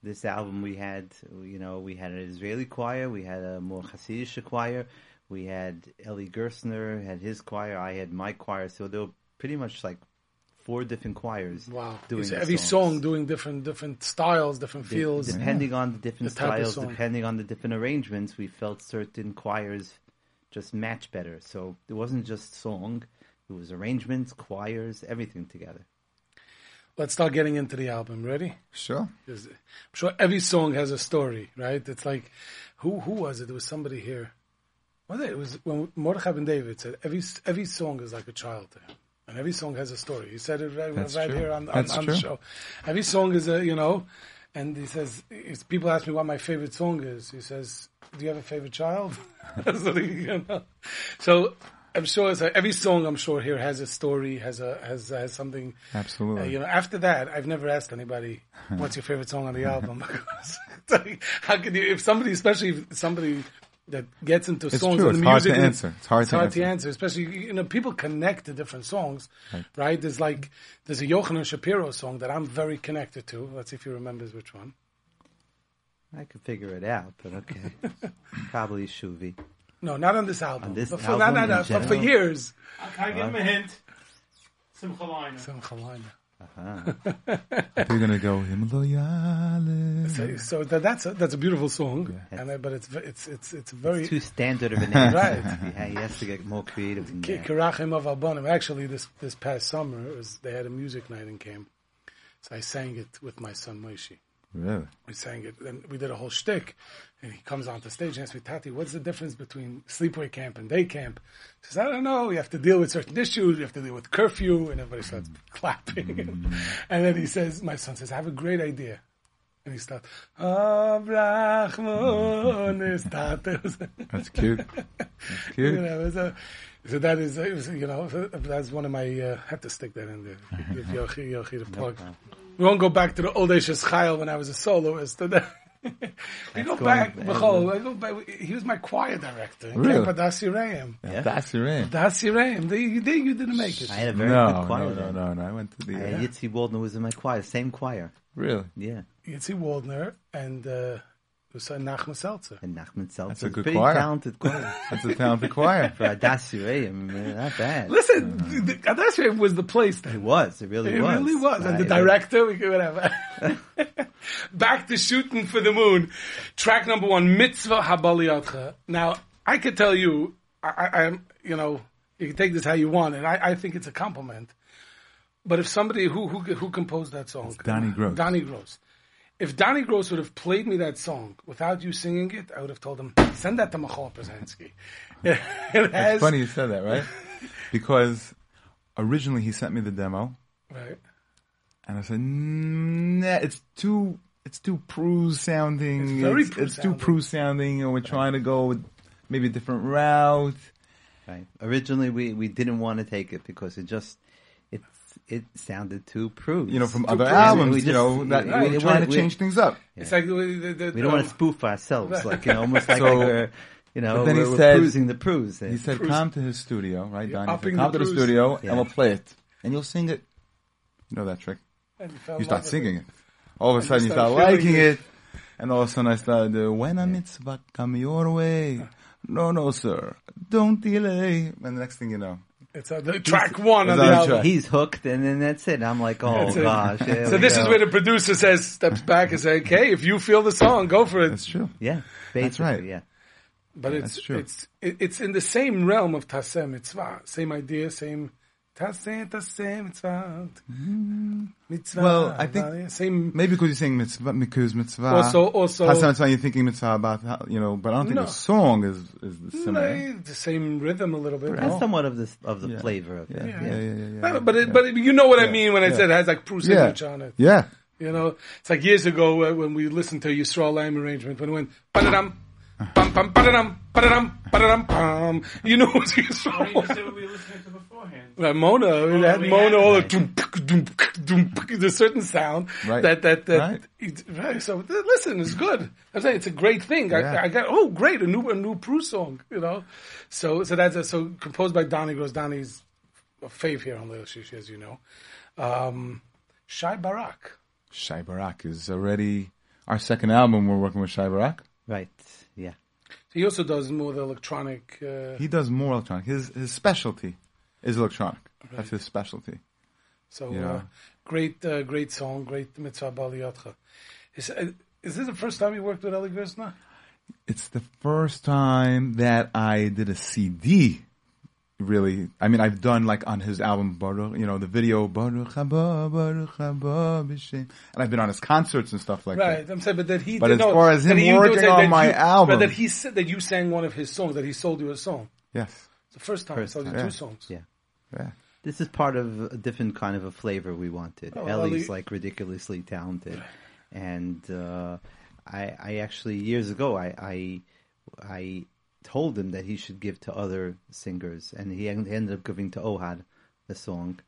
This album we had, you know, we had an Israeli choir. We had a more Hasidic choir. We had Ellie Gerstner had his choir. I had my choir. So there were pretty much like four different choirs. Wow! Doing so every songs. song doing different different styles, different feels, De- depending yeah. on the different the styles, depending on the different arrangements. We felt certain choirs just match better. So it wasn't just song; it was arrangements, choirs, everything together. Let's start getting into the album. Ready? Sure. I'm sure every song has a story, right? It's like, who who was it? There was somebody here. Well, it was when Mordechai Ben David said every every song is like a child to him, and every song has a story. He said it right, right here on, on, on the show. Every song is a, you know, and he says, people ask me what my favorite song is. He says, do you have a favorite child? so, you know. so I'm sure it's like, every song I'm sure here has a story, has a has has something. Absolutely. Uh, you know, after that, I've never asked anybody what's your favorite song on the album. like, how could you? If somebody, especially if somebody. That gets into it's songs true. and the it's music. Hard it's, it's hard to answer. It's hard to answer, especially you know people connect to different songs, right? right? There's like there's a Yochanan Shapiro song that I'm very connected to. Let's see if he remembers which one. I could figure it out, but okay, probably Shuvi. No, not on this album. On this but for, album, not, not, but for years. Can I give him a hint? Simcha Liner. Simcha Liner. Uh-huh. I think we're gonna go Himloyale. So, so that, that's a, that's a beautiful song, yeah. and I, but it's it's it's it's very it's too standard of an answer. right. Yeah, he has to get more creative than that. Kirachim of Abonim. Actually, this this past summer was, they had a music night in camp, so I sang it with my son Moishi. Really? We sang it, and we did a whole shtick. And he comes onto stage and asks me, Tati, what's the difference between sleepaway camp and day camp? She says, I don't know. You have to deal with certain issues. You have to deal with curfew. And everybody starts clapping. and then he says, my son says, I have a great idea. And he starts, That's cute. That's cute. You know, so, so that is, it was, you know, that's one of my, uh, I have to stick that in there. Give Yochi, Yochi the plug. We won't go back to the old Eish Chayil when I was a soloist. we go back, Michal, I go back. He was my choir director. Really? But Dasirayim. Dasirayim. Dasirayim. You didn't make it. I had a very no, good choir. No, no, no, no. I went to the. Uh, uh, Yitzy Waldner was in my choir, same choir. Really? Yeah. Yitzy Waldner and uh, Nachman Seltzer. And Nachman Seltzer. That's a good pretty choir. Talented choir. That's a talented choir. For Adasirayim, not bad. Listen, no, no. Adasirayim was the place. That, it was. It really it was. It really was. Uh, and the director, was. we could whatever. Back to Shooting for the Moon. Track number one, Mitzvah Habaliyotcha. Now, I could tell you, I, I, I'm, you know, you can take this how you want, and I, I think it's a compliment. But if somebody, who who who composed that song? It's Donnie Gross. Donnie Gross. If Donnie Gross would have played me that song without you singing it, I would have told him, send that to Mikhail Przezanski. It's has... funny you said that, right? Because originally he sent me the demo. Right. And I said, nah, it's too it's too Prus sounding. It's very It's, Prus it's sounding. too Prus sounding, and we're right. trying to go with maybe a different route. Right. Originally we, we didn't want to take it because it just... It sounded too Prus. You know, from other albums, just, you know, that, we, we're we, trying we, to change we, things up. Yeah. It's like we, the, the, we don't um, want to spoof ourselves, like, you know, almost like, so, like we're, you know, then we're, we're said, Prusing the Prus. He said, Prus. come to his studio, right, Donnie? Said, come the to the studio, yeah. and we'll play it. And you'll sing it. You know that trick. You, you start singing it. it. All of a sudden you start, you start liking it. it. And all of a sudden I started, uh, when a yeah. mitzvah come your way, no, no, sir, don't delay. And the next thing you know, it's on the track one on the album. He's hooked, and then that's it. I'm like, oh, that's gosh. So this go. is where the producer says, steps back and says, okay, if you feel the song, go for it. That's true. Yeah. That's right. Yeah. But yeah, it's true. it's it's in the same realm of Taseh Mitzvah. Same idea, same... Taseh, Taseh Mitzvah. Mitzvah. Well, I think... Same. Maybe because you're saying Mitzvah, Mikuz Mitzvah. Also, also... Taseh Mitzvah, you're thinking Mitzvah about, how, you know, but I don't think no. the song is, is the similar. No, the same rhythm a little bit. It has somewhat of, this, of the yeah. flavor of yeah. it. Yeah, yeah, yeah. yeah, yeah, yeah. No, but, it, yeah. but it, you know what yeah. I mean when yeah. I said it has like Prus English yeah. on it. Yeah. You know, it's like years ago uh, when we listened to Yisrael Lamb arrangement, when it went... Ba-da-dum. Bum, bum, ba-da-dum, ba-da-dum, ba-da-dum, bum. You know what's going to What did you we were listening to beforehand? Right, Mona. Oh, it had Mona had all the doom, doom, doom, doom, a certain sound. Right. That, that, that, right. It, right. So listen, it's good. I'm saying it's a great thing. Yeah. I, I got, oh, great, a new, a new Proust song, you know? So, so that's, a, so composed by Donnie Gross. Donnie's a fave here on Leil Shishi, as you know. Um, Shai Barak. Shai Barak is already our second album. We're working with Shai Barak. Right. Yeah, he also does more the electronic. Uh... He does more electronic. His his specialty is electronic. Right. That's his specialty. So yeah. uh, great, uh, great song, great mitzvah baliyatcha. Is uh, is this the first time you worked with Ellie Gerstner? It's the first time that I did a C D. Really, I mean, I've done like on his album, Baruch, you know, the video, Baruch haba, Baruch haba, b'shem, and I've been on his concerts and stuff like right. that. Right, I'm saying, but that he, but did, as no, far as him working on my you, album, but that he said that you sang one of his songs, that he sold you a song. Yes, it's the first time first I sold you yeah. two songs. Yeah. yeah, this is part of a different kind of a flavor we wanted. Oh, Ellie's Ellie. like ridiculously talented, and uh, I, I actually years ago, I, I, I. told him that he should give to other singers, and he ended up giving to Ohad the song.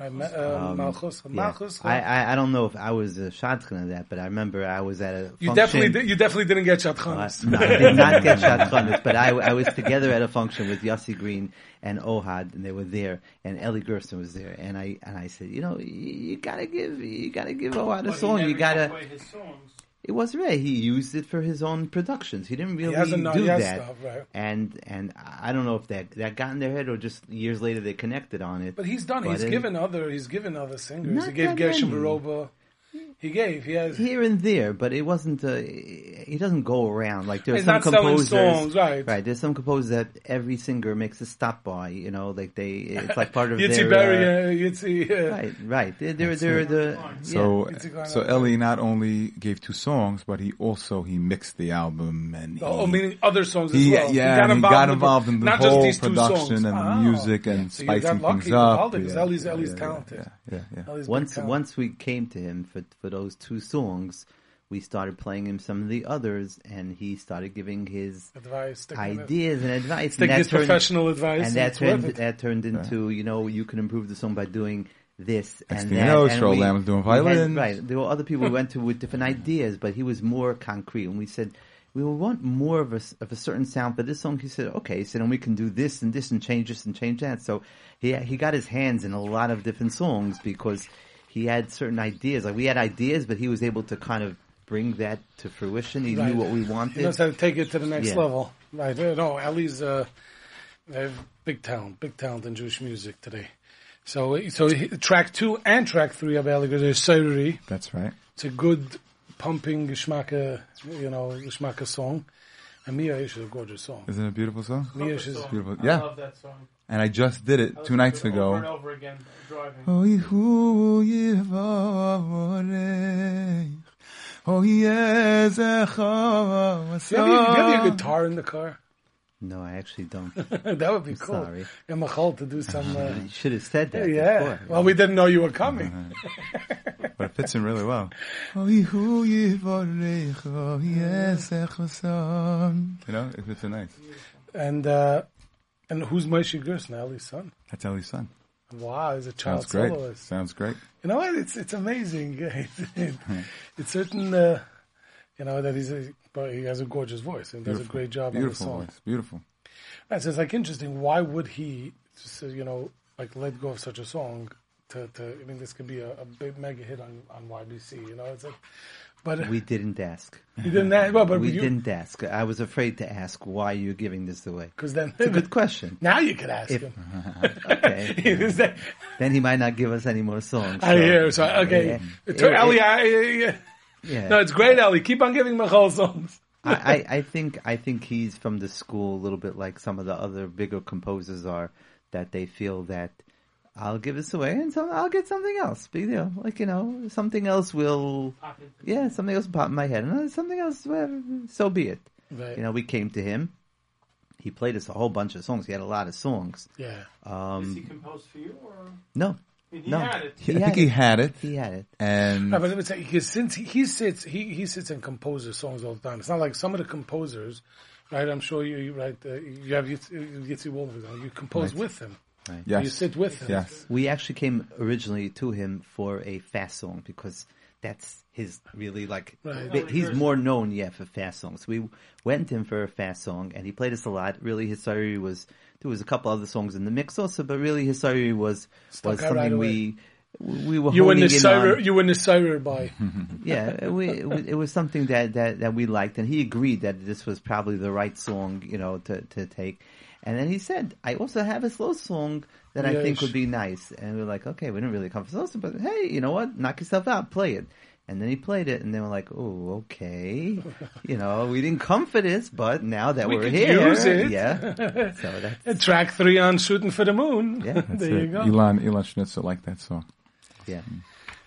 Um, yeah. I, I I don't know if I was a shadchan of that, but I remember I was at a function. You definitely did, you definitely didn't get shadchanis. Uh, no, I did not get shadchanis, but I, I was together at a function with Yossi Green and Ohad, and they were there, and Ellie Gerstner was there, and I and I said, you know, you, you gotta give, you gotta give Ohad a well, song. You gotta. It was right. He used it for his own productions. He didn't really he do yes that. Stuff, right. And and I don't know if that that got in their head or just years later they connected on it. But he's done. But he's it, given other. He's given other singers. He gave Gershom Baroba. He gave. He has here and there, but it wasn't. Uh, he doesn't go around like there's some composers. Songs, right. right. There's some composers that every singer makes a stop by. You know, like they. It's like part of Yitzhak Berry. Uh, Yitzhak. Yeah. Right. Right. They're, they're, they're the. So yeah. so Ellie not only gave two songs, but he also he mixed the album and. He, oh, meaning other songs he, as well. Yeah, he got, he involved, got involved in the, in the whole production and oh. the music and yeah. so spicing things up. Yeah, Ellie's Ellie's yeah, talented. Yeah. yeah, yeah. Once once we came to him for. For those two songs, we started playing him some of the others, and he started giving his advice, ideas and advice. And his professional advice. And that turned, that turned into, yeah. you know, you can improve the song by doing this Next and thing that. You know, and Stroll Lamb was doing violin. Right. There were other people we went to with different ideas, but he was more concrete. And we said, we will want more of a, of a certain sound for this song. He said, okay, so then we can do this and this and change this and change that. So he he got his hands in a lot of different songs because... He had certain ideas. Like we had ideas, but he was able to kind of bring that to fruition. He right. knew what we wanted. He knows how to take it to the next yeah. level. Right. No, Ellie's uh, big talent, big talent in Jewish music today. So so track two and track three of Ellie Gerstner is Seiri. That's right. It's a good pumping geschmacka, you know, geschmacka song. And Mia Ish is a gorgeous song. Isn't it a beautiful song? Mia Ish is beautiful. Yeah. I love that song. And I just did it two nights ago. Over and over again, driving. Do you have your guitar in the car? No, I actually don't. That would be I'm cool. Sorry. Yeah, Michal to do some... Uh... You should have said that yeah. before. Well, we didn't know you were coming. Uh-huh. But it fits in really well. You know, it fits in nice. And... Uh, And who's Moshe Gerstner? Ellie's son. That's Ellie's son. Wow, he's a child Sounds soloist. Great. Sounds great. You know what? It's it's amazing. it's, it's certain, uh, you know, that he's a, he has a gorgeous voice and Beautiful. does a great job Beautiful on the song. Voice. Beautiful. Right, so it's like interesting. Why would he, just, you know, like let go of such a song? To, to I mean, this could be a, a big mega hit on, on Y B C. You know, it's like But we didn't ask. You didn't ask. Well, but we you, didn't ask. I was afraid to ask why you're giving this away. Because then it's a good question. Now you could ask if, him. Uh, okay. Yeah. Then he might not give us any more songs. So. I hear. So okay, yeah. to it, Ellie. It, I, yeah. Yeah. No, it's great, Ellie. Keep on giving Michal songs. I, I, I think I think he's from the school a little bit like some of the other bigger composers are, that they feel that I'll give this away and so I'll get something else. But, you know, like, you know, something else will, yeah, something else will pop in my head. And something else, well, so be it. Right. You know, we came to him. He played us a whole bunch of songs. He had a lot of songs. Yeah. Um, Is he composed for you? Or? No. I mean, he no. had it. He I had think it. he had it. He had it. And no, but let me tell you, because since he, he sits, he, he sits and composes songs all the time. It's not like some of the composers, right? I'm sure you, you right? Uh, you have Yitzy, Yitzy Waldner. You compose right. with him. Right. Yes. You sit with him. Yes. We actually came originally to him for a fast song because that's his really like right. he's more known yeah for fast songs. We went to him for a fast song and he played us a lot. Really, his story was there was a couple other songs in the mix also, but really his story was Stuck was something right we we were you honing in Nisira, on. You were Nisira by yeah we, it was something that, that that we liked and he agreed that this was probably the right song you know to to take. And then he said, I also have a slow song that yes. I think would be nice. And we were like, okay, we didn't really come for slow song, but hey, you know what? Knock yourself out, play it. And then he played it, and they were like, oh, okay. You know, we didn't come for this, but now that we we're here. Use it. Yeah. So that's... Track three on Shooting for the Moon. Yeah, there it. you go. Elon, Elon Schnitzer liked that song. Yeah. Mm.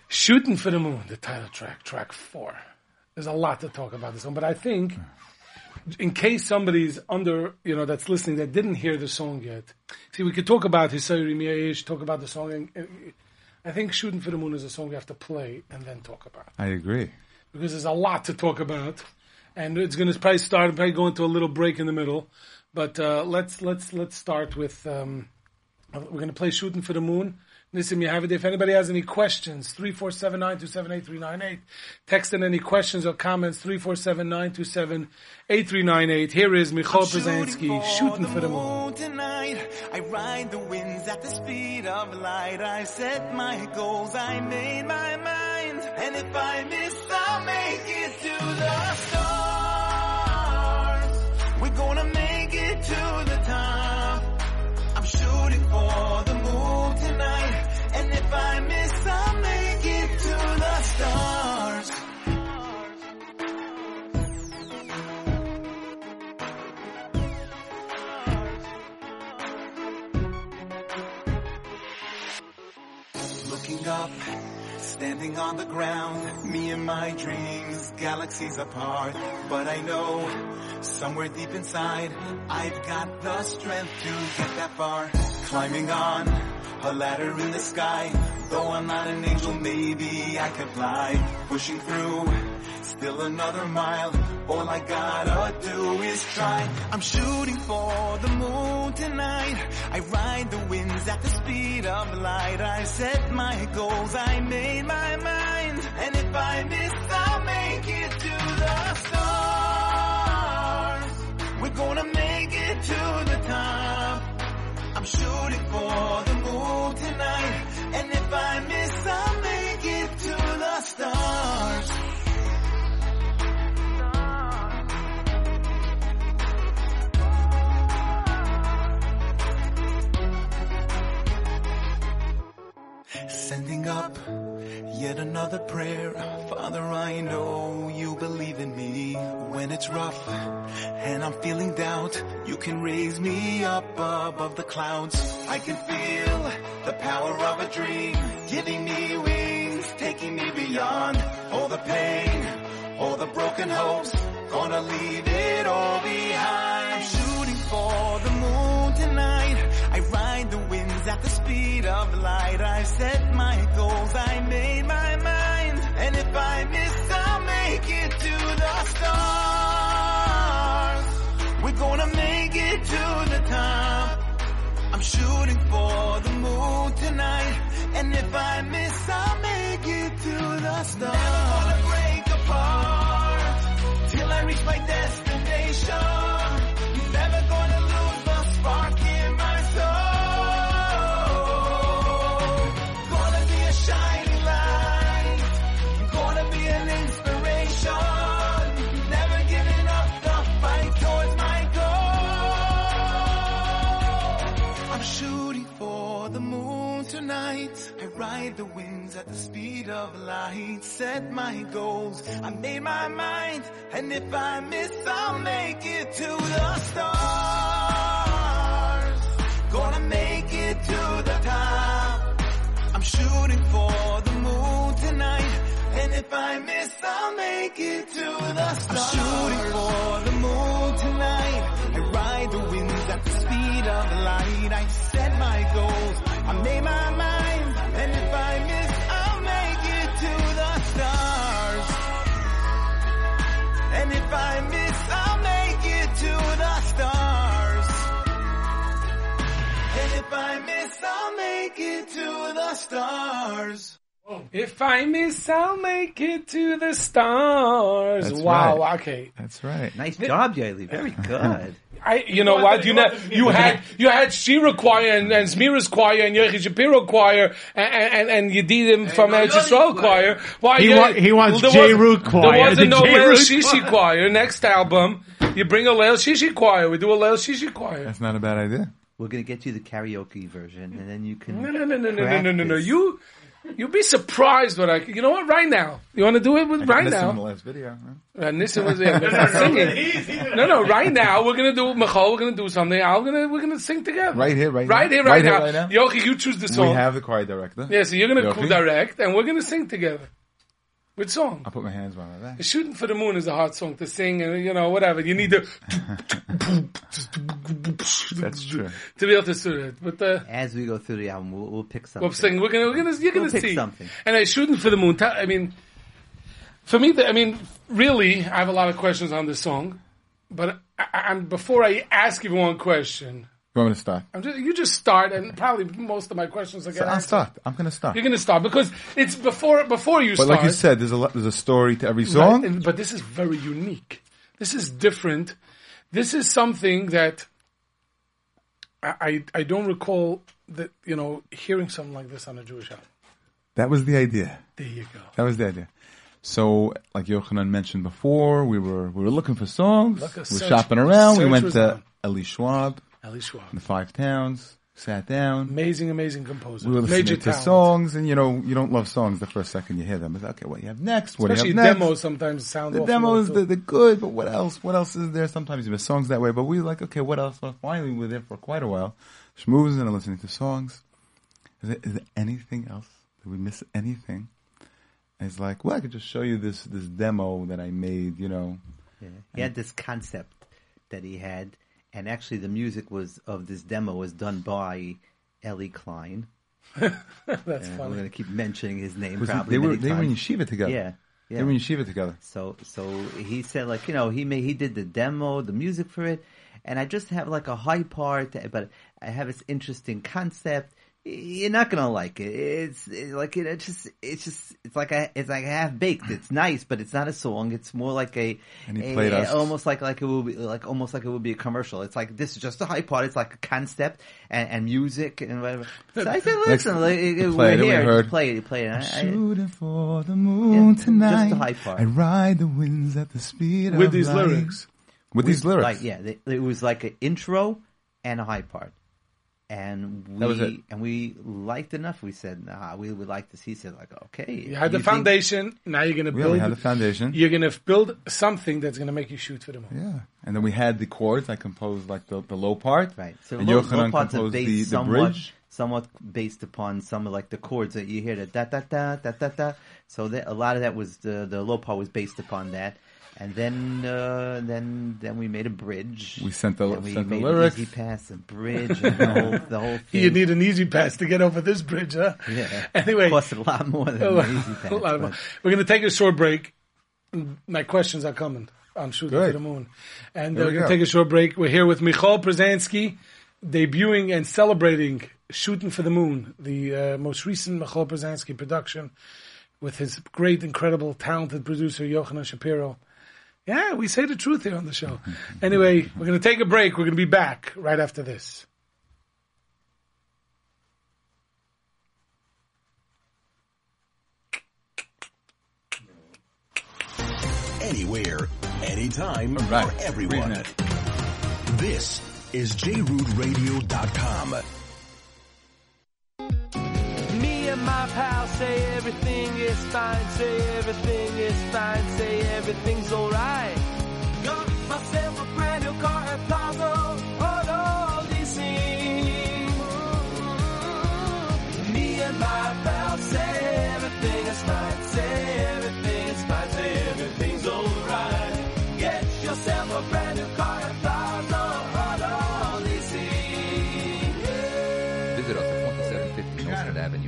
Shooting for the Moon, the title track, track four. There's a lot to talk about this one, but I think... in case somebody's under, you know, that's listening that didn't hear the song yet. See, we could talk about Hisayri Miyayish, talk about the song. And, and I think Shooting for the Moon is a song you have to play and then talk about. I agree. Because there's a lot to talk about. And it's going to probably start, probably go into a little break in the middle. But uh, let's let's let's start with, um, we're going to play Shooting for the Moon. Listen, you have it. If anybody has any questions, three four seven nine two seven eight three nine eight. Text in any questions or comments, three four seven nine two seven eight three nine eight. Here is Mikhail Przezanski, Shooting for the Moon. Tonight, I ride the winds at the speed of light. I set my goals, I made my mind. And if I miss, I'll make it to the stars. We're gonna make it to the top. I'm shooting for the moon tonight. And if I miss, I'll make it to the stars. Looking up, standing on the ground, me and my dreams, galaxies apart. But I know, somewhere deep inside, I've got the strength to get that far. Climbing on a ladder in the sky, though I'm not an angel, maybe I can fly. Pushing through, still another mile, all I gotta do is try. I'm shooting for the moon tonight. I ride the winds at the speed of light. I set my goals, I made my mind. And if I miss, I'll make it to the stars. We're gonna make it to the top. I'm shooting for the moon tonight. And if I miss, I'll make it to the stars. Sending up yet another prayer. Father, I know you believe in me. When it's rough and I'm feeling doubt, you can raise me up above the clouds. I can feel the power of a dream, giving me wings, taking me beyond. All the pain, all the broken hopes, gonna leave it all behind. I'm shooting for the moon tonight. I ride the winds at the speed of light. I set my goals, I made my mind. And if I miss, I'll make it to the stars. We're gonna make it to the top. I'm shooting for the moon tonight. And if I miss, I'll make it to the stars. Never gonna break apart till I reach my destination. Never gonna lose the spark in my soul. Gonna be a shining light, gonna be an inspiration. night. I ride the winds at the speed of light. Set my goals, I made my mind, and if I miss, I'll make it to the stars. Gonna make it to the top. I'm shooting for the moon tonight, and if I miss, I'll make it to the stars. I'm shooting for the moon tonight. I ride the winds at the speed of light. I set my goals, I made my mind, and if I miss, I'll make it to the stars. And if I miss, I'll make it to the stars. And if I miss, I'll make it to the stars. If I miss, I'll make it to the stars. That's wow, right. Okay. That's right. Nice the, job, Yaeli. Very good. I, you know what? You, know, you had you had Shira Choir and, and Zmira's Choir and Yochanan Shapiro Choir and, and, and Yedidim from Eretz Yisrael Choir. Why, he, yeah, wa- he wants JRoot Choir. There wasn't the no Leil Shishi Choir. Next album, you bring a Leil Shishi Choir. We do a Leil Shishi Choir. That's not a bad idea. We're going to get you the karaoke version, and then you can No, no, no, no, practice. no, no, no, no. You... You'll be surprised what I... You know what? Right now. You want to do it with right Nissen now? In the last video. Huh? Uh, Nissen was yeah, no, no, singing. No, no. Right now, we're going to do... Michal, we're going to do something. I'm gonna, we're going to sing together. Right here, right, right now. Here, right, right now. Here, right now. Yochi, you choose the song. We have the choir director. Yeah, so you're going to co-direct, and we're going to sing together. With song. I'll put my hands behind my back. Shooting for the Moon is a hard song to sing, and, you know, whatever. You need to... That's true. To be able to do it. But, uh, as we go through the album, we'll, we'll pick something. We'll sing. We're gonna, we're gonna, you're we'll gonna see. Something. And I Shooting for the Moon. T- I mean, for me, the, I mean, really, I have a lot of questions on this song, but I, I'm, before I ask you one question... You want me to start? I'm just, you just start, and probably most of my questions are going to so I'll answer. start. I'm going to start. You're going to start, because it's before before you but start. But like you said, there's a lot, there's a story to every song. Right, and, but this is very unique. This is different. This is something that I, I, I don't recall that, you know, hearing something like this on a Jewish album. That was the idea. There you go. That was the idea. So, like Yochanan mentioned before, we were we were looking for songs. Look, we were search, shopping around. We went to Eli Schwab. Ellie Schwab. The Five Towns, sat down. Amazing, amazing composer. We were listening Major to talent. songs, and you know, you don't love songs the first second you hear them. It's okay, what do you have next? What Especially do you have next? Demos sometimes sound The demos, they're, they're good, but what else? What else is there? Sometimes you miss songs that way, but we were like, okay, what else? Well, finally, we were there for quite a while, schmoozing and listening to songs. Is there, is there anything else? Did we miss anything? And it's like, well, I could just show you this, this demo that I made, you know. Yeah. He had this concept that he had. And actually, the music was of this demo was done by Eli Klein. That's and funny. We're going to keep mentioning his name was probably. They were, they were in yeshiva together. Yeah, yeah, they were in yeshiva together. So, so he said, like, you know, he made, he did the demo, the music for it, and I just have like a high part, but I have this interesting concept. You're not going to like it. It's it, like it, it just it's just it's like a it's like half baked. It's nice, but it's not a song. It's more like a, a, a almost like like it will be like almost like it would be a commercial. It's like this is just a high part. It's like a concept and, and music and whatever. So I said, listen, like, it, we're it, here. We you play it. You play it. I'm I, shooting for the moon yeah, tonight. Just the high part. I ride the winds at the speed with of these light. lyrics. With, with these lyrics, like, yeah, they, it was like an intro and a high part. And we and we liked enough. We said, nah, we would like this. He said, like, okay. You had the you foundation. Think... Now you're going to build. We had the foundation. You're going to build something that's going to make you shoot for the moon. Yeah. And then we had the chords. I composed, like, the, the low part. Right. So and low, low parts are based the, the somewhat, bridge. somewhat based upon some of, like, the chords that you hear. The da-da-da-da-da-da. So that, a lot of that was the, the low part was based upon that. And then, uh, then, then we made a bridge. We sent the, we sent made the lyrics. An easy pass, a bridge, and the whole, the whole thing. You need an easy pass to get over this bridge, huh? Yeah. Anyway, it costs a lot more than a, an easy pass. A lot more. We're going to take a short break. My questions are coming on Shooting for the Moon, and uh, we're going to take a short break. We're here with Mikhail Przezanski, debuting and celebrating Shooting for the Moon, the uh, most recent Mikhail Przezanski production, with his great, incredible, talented producer Yochanan Shapiro. Yeah, we say the truth here on the show. Anyway, we're going to take a break. We're going to be back right after this. Anywhere, anytime, right. For everyone. This is J Root Radio dot com. Me. my pal, say everything is fine, say everything is fine, say everything's alright. Got myself a brand new car at Plaza, on all these things. Me and my pal, say everything is fine, say everything is fine, say everything's alright. Get yourself a brand new car at Plaza, on all these things. Visit us at one seven five zero Northwood Avenue.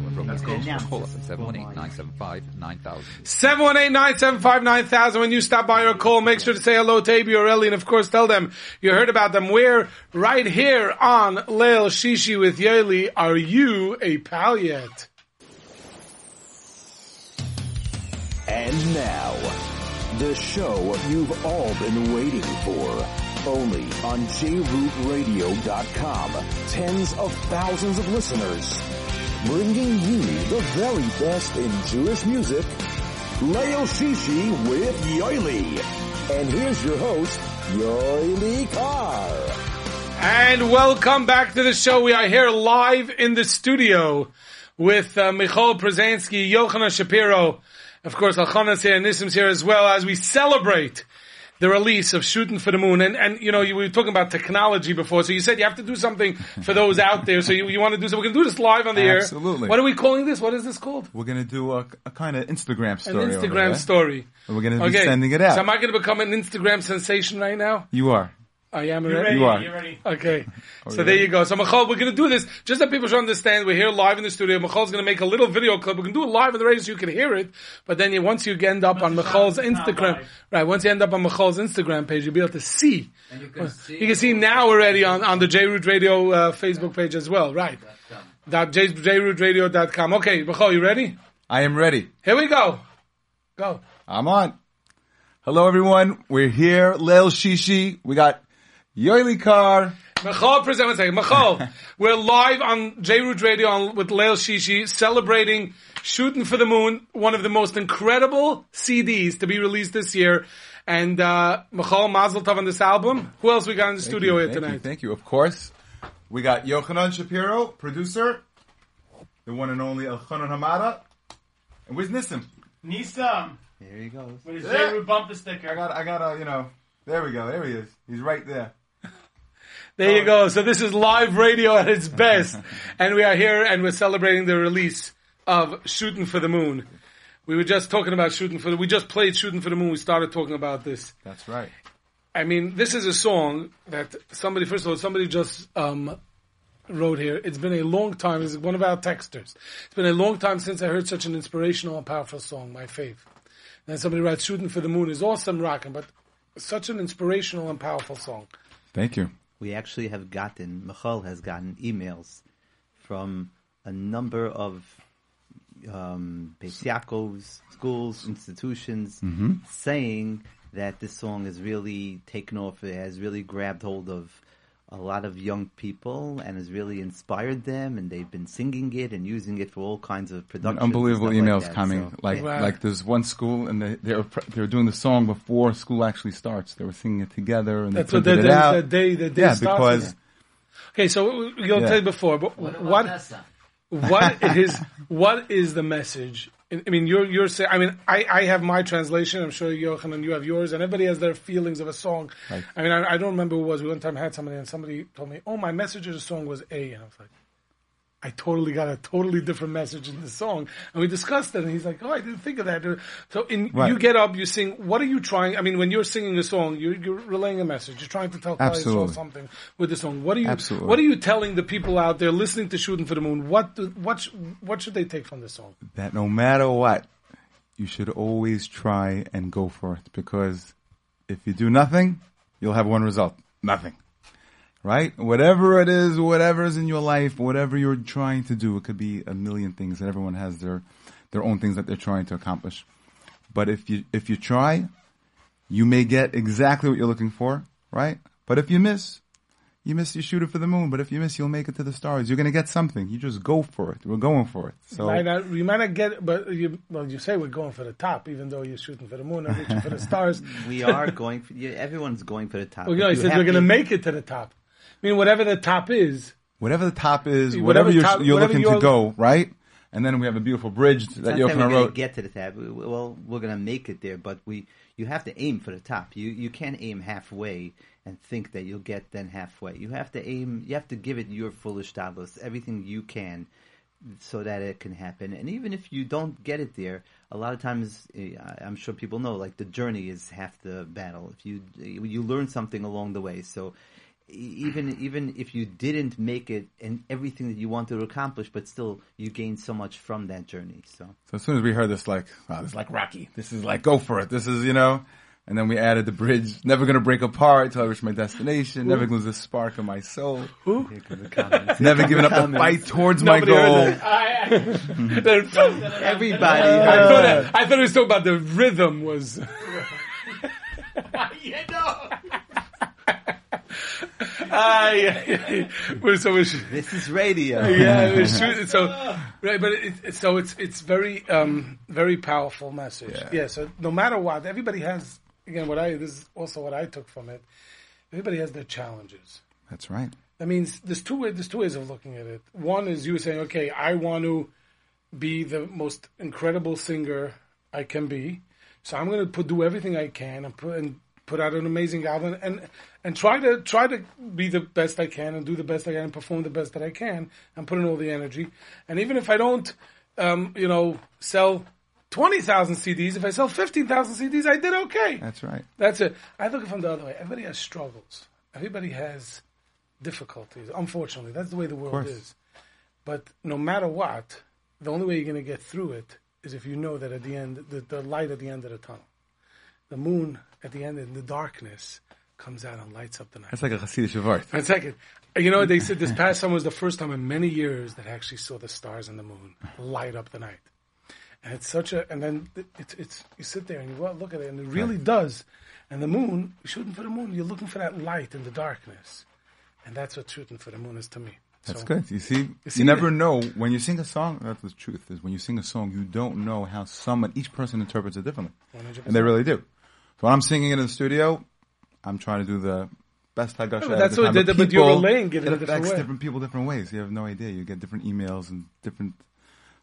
Call us at seven one eight, nine seven five, nine thousand. seven one eight, nine seven five, nine thousand. When you stop by or call, make sure to say hello to Abi or Ellie, and of course tell them you heard about them. We're right here on Leil Shishi with Yoely. Are you a pal yet? And now, the show you've all been waiting for. Only on J Root Radio dot com. Tens of thousands of listeners, bringing you the very best in Jewish music, Leil Shishi with Yoely. And here's your host, Yoely Kar. And welcome back to the show. We are here live in the studio with uh, Mikhail Przezanski, Yochanan Shapiro. Of course, Alchana's here and Nissim's here as well, as we celebrate the release of Shooting for the Moon. And, and you know, you, we were talking about technology before, so you said you have to do something for those out there, so you, you want to do something. We're going to do this live on the Absolutely. air. Absolutely. What are we calling this? What is this called? We're going to do a, a kind of Instagram story. An Instagram over, story. Right? We're going to be okay. sending it out. So am I going to become an Instagram sensation right now? You are. I am You're ready. ready. You are. You're ready. Okay. Oh, so there ready. you go. So Michal, we're going to do this just that people should understand. We're here live in the studio. Michal's going to make a little video clip. We can do it live on the radio so you can hear it. But then you, once you end up on Michal's Instagram, right? Once you end up on Michal's Instagram page, you'll be able to see. And you can well, see. You can see now already on, on the JRoot Radio uh, Facebook page as well, right? Dot J, J Root Radio dot com. Okay, Michal, you ready? I am ready. Here we go. Go. I'm on. Hello, everyone. We're here. Leil Shishi. We got Yoely Kar. Michal, present one second. Michal, we're live on JRoot Radio on, with Leil Shishi, celebrating Shooting for the Moon, one of the most incredible C Ds to be released this year. And uh, Michal, mazel tov on this album. Who else we got in the thank studio you, here thank tonight? You, thank you. Of course, we got Yochanan Shapiro, producer, the one and only Elchanan Hamada. And where's Nissim? Nissim. There he goes. With his yeah. JRoot bumper sticker. I got, I got a, you know, there we go. There he is. He's right there. There you go. So this is live radio at its best. And we are here and we're celebrating the release of Shooting for the Moon. We were just talking about Shooting for the Moon. We just played Shooting for the Moon. We started talking about this. That's right. I mean, this is a song that somebody, first of all, somebody just um, wrote here. It's been a long time. This is one of our texters. It's been a long time since I heard such an inspirational and powerful song, my fave. And somebody writes, Shooting for the Moon is awesome, rocking, but such an inspirational and powerful song. Thank you. We actually have gotten, Michal has gotten emails from a number of um, Beis Yaakov's, schools, institutions, mm-hmm. saying that this song has really taken off. It has really grabbed hold of a lot of young people and has really inspired them, and they've been singing it and using it for all kinds of productions. Unbelievable emails like coming. So, like wow. like there's one school, and they, they, were, they were doing the song before school actually starts. They were singing it together, and that's they printed it out. That's what they did. Yeah, starts because... Again. Okay, so you'll yeah. tell you before, but what what, what, is, what is the message? I mean, you're, you're saying, I mean, I, I have my translation. I'm sure Yochanan, you have yours, and everybody has their feelings of a song. Right. I mean, I, I don't remember who it was. We one time had somebody, and somebody told me, oh, my message of the song was A. And I was like, I totally got a totally different message in the song. And we discussed it, and he's like, oh, I didn't think of that. So in, right. you get up, you sing. What are you trying? I mean, when you're singing a song, you're, you're relaying a message. You're trying to tell Absolutely. something with the song. What are you Absolutely. What are you telling the people out there listening to Shooting for the Moon? What do, what what should they take from this song? That no matter what, you should always try and go for it. Because if you do nothing, you'll have one result. Nothing. Right? Whatever it is, whatever is in your life, whatever you're trying to do, it could be a million things, and everyone has their, their own things that they're trying to accomplish. But if you, if you try, you may get exactly what you're looking for, right? But if you miss, you miss, you shoot it for the moon. But if you miss, you'll make it to the stars. You're going to get something. You just go for it. We're going for it. So might not, you might not get, but you, well, you say we're going for the top, even though you're shooting for the moon and reaching for the stars. We are going for, you, everyone's going for the top. Well, you know, he said we're going to make it to the top. I mean, whatever the top is. Whatever the top is, whatever, whatever you're, top, you're whatever looking you're, to go, right? And then we have a beautiful bridge it's that Yochanan wrote. We're going to get to the top. We, well, we're going to make it there, but we you have to aim for the top. You you can't aim halfway and think that you'll get then halfway. You have to aim. You have to give it your full shtadlus, everything you can, so that it can happen. And even if you don't get it there, a lot of times, I'm sure people know, like the journey is half the battle. If you you learn something along the way, so. Even even if you didn't make it and everything that you wanted to accomplish, but still you gained so much from that journey. So, so as soon as we heard this, like, wow, this is like Rocky. This is like, go for it. This is, you know, and then we added the bridge. Never going to break apart till I reach my destination. Ooh. Never lose the spark of my soul. Ooh. Never giving up the fight towards Nobody my goal. I, I, Everybody. I thought, I, I thought it was talking about the rhythm was... you know... I, so this is radio. Yeah, so right, but it, so it's it's very um, very powerful message. Yeah. yeah. So no matter what, everybody has again. What I this is also what I took from it. Everybody has their challenges. That's right. That means there's two ways. There's two ways of looking at it. One is you saying, okay, I want to be the most incredible singer I can be, so I'm going to do everything I can and put and. put out an amazing album and and try to try to be the best I can and do the best I can and perform the best that I can and put in all the energy. And even if I don't, um, you know, sell twenty thousand C Ds, if I sell fifteen thousand C Ds, I did okay. That's right. That's it. I look at it from the other way. Everybody has struggles. Everybody has difficulties. Unfortunately, that's the way the world is. But no matter what, the only way you're going to get through it is if you know that at the end, the, the light at the end of the tunnel. The moon at the end in the darkness comes out and lights up the night. That's like a Hasidic Shavart. That's like it. You know, they said this past summer was the first time in many years that I actually saw the stars and the moon light up the night. And it's such a, and then it's, it's you sit there and you look at it and it really does. And the moon, shooting for the moon, you're looking for that light in the darkness. And that's what shooting for the moon is to me. That's so, good. You see, you, see you never it. know when you sing a song. That's the truth is when you sing a song, you don't know how someone, each person interprets it differently. one hundred percent. And they really do. So when I'm singing it in the studio, I'm trying to do the best I got. Yeah, that's what did, but, but you're relaying it in a different way. Different people, different ways. You have no idea. You get different emails and different.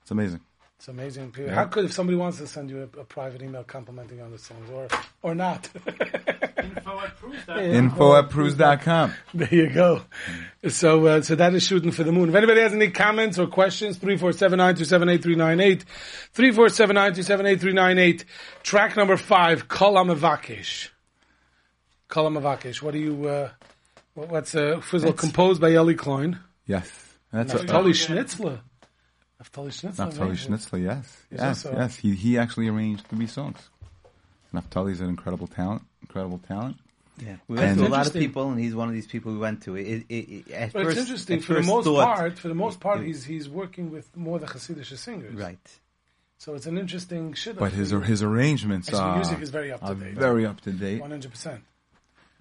It's amazing. It's amazing. Yeah. How could if somebody wants to send you a, a private email complimenting on the songs or or not? Info at Pruz dot com. Info at Pruz dot com. There you go. So uh, so that is shooting for the moon. If anybody has any comments or questions, three four seven nine two seven eight three nine eight, three four seven nine two seven eight three nine eight. Track number five, Kol HaMevakesh. Kol HaMevakesh. What do you? Uh, what's a uh, fizzle that's, composed by Eli Klein? Yes, that's Naftali Schnitzler. Naftali Schnitzler. Naftali Schnitzler, yes. Yes, so? yes. He he actually arranged three songs. Naftali's an incredible talent. Incredible talent. Yeah. We went and to a lot of people, and he's one of these people we went to. It, it, it, at well, first, it's interesting. At for, first the most thought, part, for the most part, it, it, he's he's working with more the Hasidic singers. Right. So it's an interesting shit. But his his arrangements Actually, are... music is very up to date. Very up to date. one hundred percent.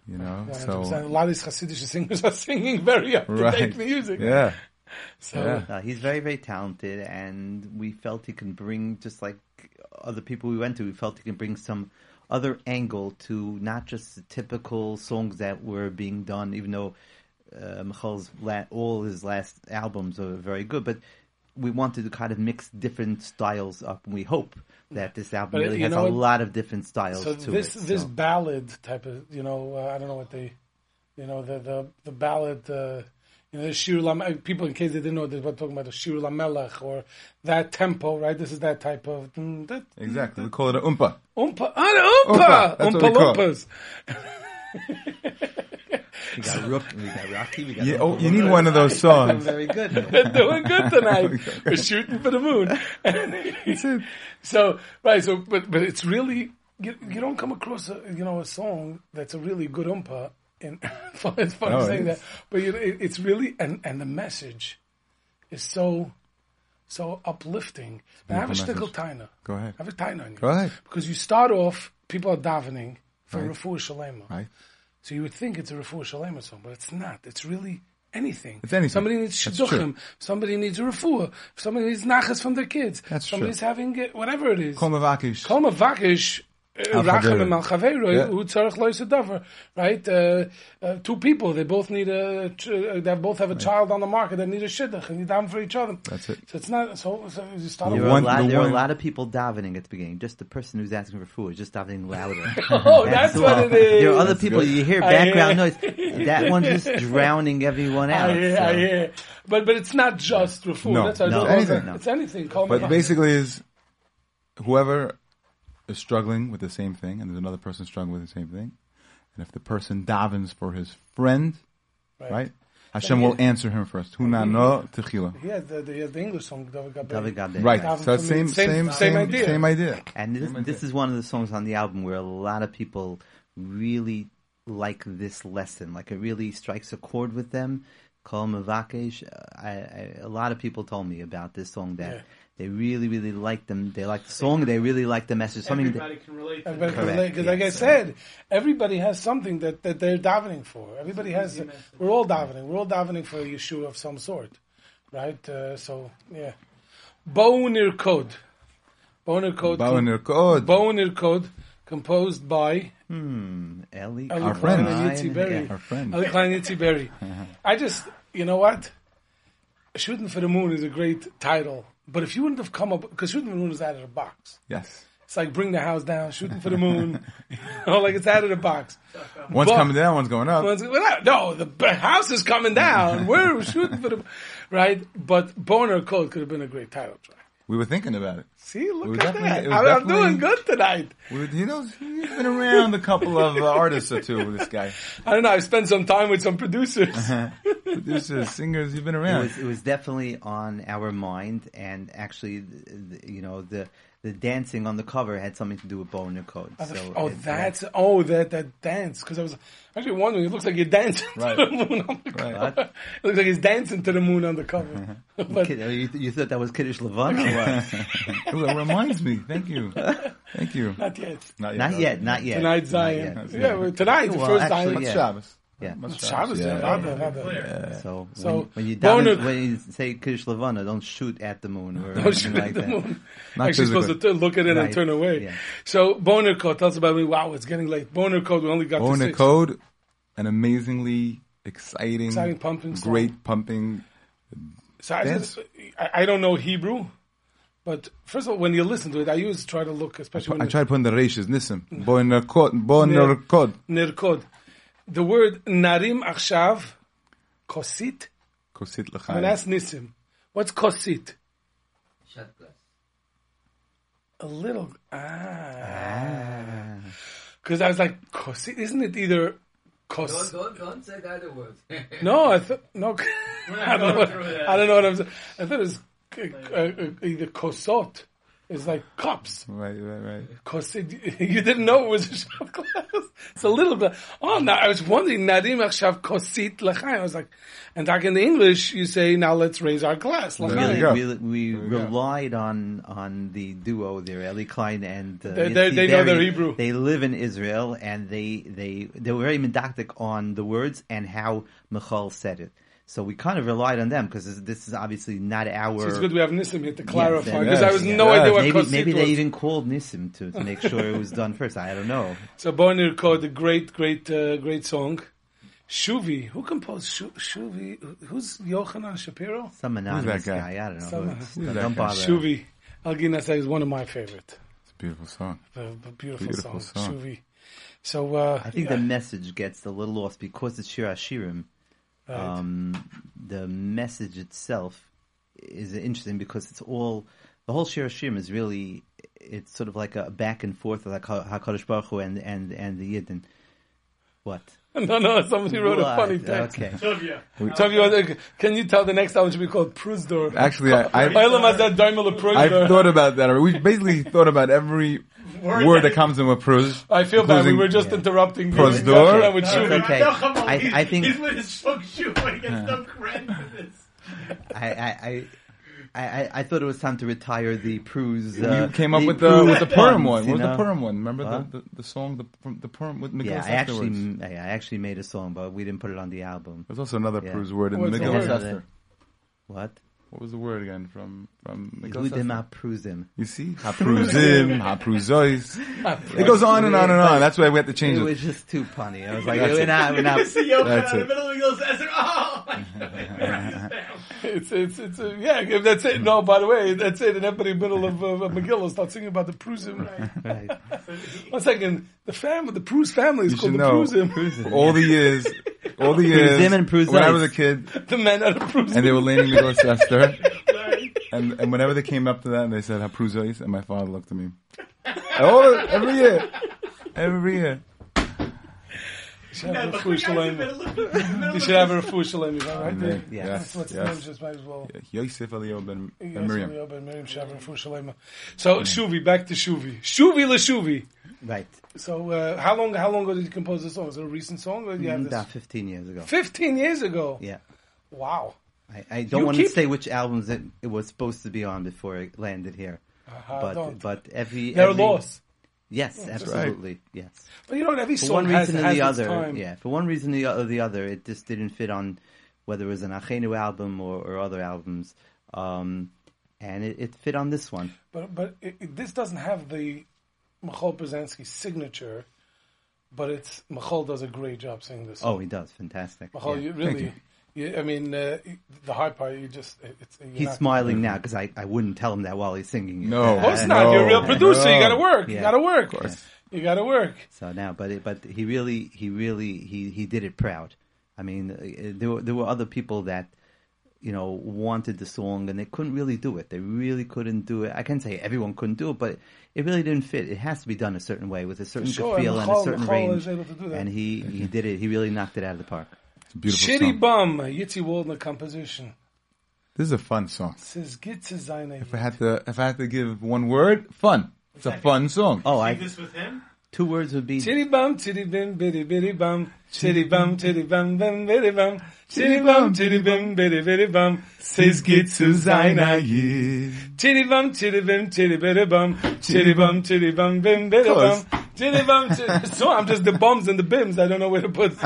You know, one hundred percent. So... A lot of these Hasidic singers are singing very up to date right. music. Yeah. So yeah. Uh, he's very, very talented, and we felt he can bring, just like other people we went to, we felt he can bring some other angle to not just the typical songs that were being done, even though uh, Michal's la- all his last albums are very good, but we wanted to kind of mix different styles up, and we hope that this album but really has know, a lot of different styles so to this, it. So this ballad type of, you know, uh, I don't know what they, you know, the, the, the ballad... Uh, You know, the Shir Lamelech, people in case they didn't know this, we're talking about the Shir Lamelech or that tempo, right? This is that type of... Mm, that, exactly. Mm, we call it an umpa. Umpa. Ah, the umpa! Umpa, umpa lumpas. We got Rook, we got Rocky, we got... Yeah, oh, you need one of those songs. Very good. They're doing good tonight. Okay. We're shooting for the moon. That's it. So, right, so, but, but it's really... You, you don't come across, a, you know, a song that's a really good umpa. And it's funny no, saying it's, that, but you know, it, it's really and, and the message is so so uplifting. Now, I have a shtickle taina. Go ahead. I have a taina on you. Go ahead. Because you start off, people are davening for right. Refuah Shalema. Right. So you would think it's a Refuah Shalema song, but it's not. It's really anything. It's anything. Somebody needs shidduchim. Somebody needs a refuah. Somebody needs nachas from their kids. That's Somebody's true. Somebody's having it, whatever it is. Kol HaMevakesh. Kol HaMevakesh. Rachamim al Chaveiro, who tzarech lo yisedavar, right? Uh, uh, two people, they both need a, they both have a child on the market. They need a shidduch, and you daven for each other. That's it. So it's not. So, so you start. There, one, lot, the there are a lot of people davening at the beginning. Just the person who's asking for food is just davening louder. Oh, that's, that's what it is. There are other that's people. Good. You hear background noise. That one's just drowning everyone out. I hear, so. I hear. But but it's not just for food. No, that's no, no anything. No. It's anything. Call but basically, is whoever is struggling with the same thing, and there's another person struggling with the same thing. And if the person davens for his friend, right, right Hashem will answer him first. Hu nano techila. He has the English song, David Gabe. Right. David so same, same, same, same idea. Same idea. And this, idea. this is one of the songs on the album where a lot of people really like this lesson. Like it really strikes a chord with them. Kol Mevakesh. I, I, a lot of people told me about this song that. Yeah. They really, really like them. They like the song. They really like the message. Something everybody that, can relate. To everybody can relate. Because, like yes, I said, everybody has something that, that they're davening for. Everybody has. A, we're all davening. We're all davening for a Yeshua of some sort, right? Uh, so, yeah. Boner Kod. Boner Kod. Boner Kod. Boner Kod, composed by hmm, Ellie, Ellie our friend, Yitzy Berry. Our friend, Eli Klein, Yitzy Berry. I just, you know what? Shooting for the Moon is a great title. But if you wouldn't have come up, because Shooting for the Moon is out of the box. Yes. It's like Bring the House Down, Shooting for the Moon. You know, like it's out of the box. One's but, coming down, one's going up. One's, well, no, the house is coming down. We're shooting for the right? But Boner Kod could have been a great title track. We were thinking about it. See, look we at that. I, I'm doing good tonight. We, you know, he's been around a couple of uh, artists or two with this guy. I don't know. I've spent some time with some producers. Uh-huh. Producers, singers, you've been around. It was, it was definitely on our mind. And actually, the, the, you know, the the dancing on the cover had something to do with Boner Kod. Oh, so oh it, that's, uh, oh, that, that dance. Because I was actually wondering, it looks like you're dancing right. to the moon on the cover. Right. It looks like he's dancing to the moon on the cover. But, you, you thought that was Kiddush Levan or what? It reminds me. Thank you. Thank you. Not yet. Not yet. Not yet. Not yet. Tonight's Zion. Not yet. Yeah, well, tonight's well, the first actually, Zion. Yeah. Shabbos. Yeah. Shabbos. Yeah. Yeah. Yeah. Yeah. Yeah. So, so when, when, you Boner, when you say Kiddush Levana, don't shoot at the moon. Or don't shoot like at the that. moon. Not Actually, you're supposed to look at it right. and turn away. Yeah. So, Boner Kod, tell us about it. Wow, it's getting late. Boner Kod, we only got Boner to six. Boner Kod, an amazingly exciting, exciting pumping great song. pumping so I, dance. I don't know Hebrew. But first of all, when you listen to it, I used to try to look, especially I, when... I tried to put in the reishes, nisim. Boner Kod. Boner Kod. Ner Kod. The word narim achshav, kosit. Kosit l'chaim. And that's nisim. What's kosit? Shot glass. A little... Ah. Because ah. I was like, kosit, isn't it either... Don't, don't, don't say the other words. no, I thought... No. I, don't know what, I don't know what I'm saying. I thought it was... Uh, uh, either kosot is like cups. Right, right, right. Kosid, you didn't know it was a shot glass. It's a little glass. Oh, now I was wondering, Nadim Achshav Kosit L'chaim. I was like, and back in the English, you say, now let's raise our glass. Well, we we, we relied go. on on the duo there, Eli Klein and uh, they, they, they know their Hebrew. They live in Israel, and they, they, they were very medactic on the words and how Michal said it. So we kind of relied on them because this, this is obviously not our... So it's good we have Nissim here to clarify because yes, yes, I was yes, no yes. idea what maybe, Kosit Maybe was. They even called Nissim to, to make sure it was done first. I don't know. So Boner Kod, a great, great, uh, great song. Shuvi. Who composed Shuvi? Who's Yochanan Shapiro? Some anonymous guy? guy. I don't know. Some, who who's don't bother. Shuvi. Algina says is one of my favorite. It's a beautiful song. A, a beautiful, beautiful song. song. Shuvi. So uh, I think yeah. the message gets a little lost because it's Shir Hashirim. Right. Um, the message itself is interesting because it's all the whole Shir Hashirim is really it's sort of like a back and forth of like HaKadosh Baruch Hu and and and the Yidden. What? No, no, somebody wrote what? a funny text. Okay. Tavia. Tavia, can you tell the next album should be called Prusdor? Actually, I I, I, I thought about that. We basically thought about every word, word that comes in with Prus. I feel bad. We were just yeah. interrupting. Prusdor. With no, no, okay. I, I think he's with his fuck shoe. He gets no credit for this. I, I, I I, I thought it was time to retire the Prus. Uh, you came up the with the Prus with the Purim one. What was the Purim one? Remember huh? the, the, the song the the Purim with Mikhail? Yeah, I actually I, I actually made a song, but we didn't put it on the album. There's also another yeah. Prus word in Mikhail Sester. What? What was the word again from from? Yehudim hapruzim. You see, hapruzim, hapruzois. It goes on and on and on. That's why we had to change it. It was just too punny. I was like, we're not, we're not. See Yochanan in the middle of those Ezra. Oh, it's it's it's a, yeah. That's it. No, by the way, that's it. And everybody in the middle of uh, Megillah starts singing about the pruzim. Right. Right. One second. The family, the Pruz family is you called the Pruzim. All the years, all the years, Pruzim and Pruzim. When I was a kid, the men are the Pruzim. And they were leaning me towards Esther. And, and whenever they came up to that, and they said, Hapruzois, and my father looked at me. All, every year. Every year. You should have a Refuah Shalem. You should have a Refuah Shalem, right? There. Yes. Let's yes. Just might as well. Yosef Eliyahu ben Miriam. Yosef Eliyahu ben Miriam should have a Refuah Shalem. So, Shuvi, back to Shuvi. Shuvi le Shuvi. Right. So, uh, how long how long ago did you compose this song? Is it a recent song? Or did you have this? About fifteen years ago. fifteen years ago? Yeah. Wow. I, I don't you want to say which albums it, it was supposed to be on before it landed here. Uh-huh, but don't. But every... They're every, a loss. Yes, yeah, absolutely. Right. Yes. But you know, every for song one has, reason has the its other, time. Yeah, for one reason or the other, it just didn't fit on whether it was an Achenu album or, or other albums. Um, and it, it fit on this one. But, but it, it, this doesn't have the... Mikhail Przezanski's signature, but it's Michal does a great job singing this song. Oh, he does. Fantastic. Michal, yeah. you really, you. You, I mean, uh, the hard part, you just... It's, he's smiling now because I, I wouldn't tell him that while he's singing. No. Of course uh, not. No. You're a real producer. No. You got to work. Yeah. You got to work. Of course. You got to work. So now, but it, but he really, he really, he, he did it proud. I mean, there were, there were other people that, you know, wanted the song and they couldn't really do it. They really couldn't do it. I can't say everyone couldn't do it, but it really didn't fit. It has to be done a certain way with a certain sure, feel and, and a certain range. And he, he did it. He really knocked it out of the park. It's a beautiful Chitty song. Bum, Yitzy Waldner composition. This is a fun song. If I had to, if I had to give one word, fun. It's exactly. A fun song. Oh, I. This with him? Two words would be Chitty Bum, Chitty Bim, Biddy Biddy Bum, Chitty Bum, Chitty Bum, Bum, Biddy Bum, Chitty Bum, Chitty Bim, Biddy Biddy Bum, Says Git zu seiner Yid. Chitty Bum, Chitty Bim, Chitty Biddy Bum, Chitty Bum, Chitty Bum, Bim, Biddy Bum, Chitty Bum, Chitty. So I'm just the bums and the bims. I don't know where to put.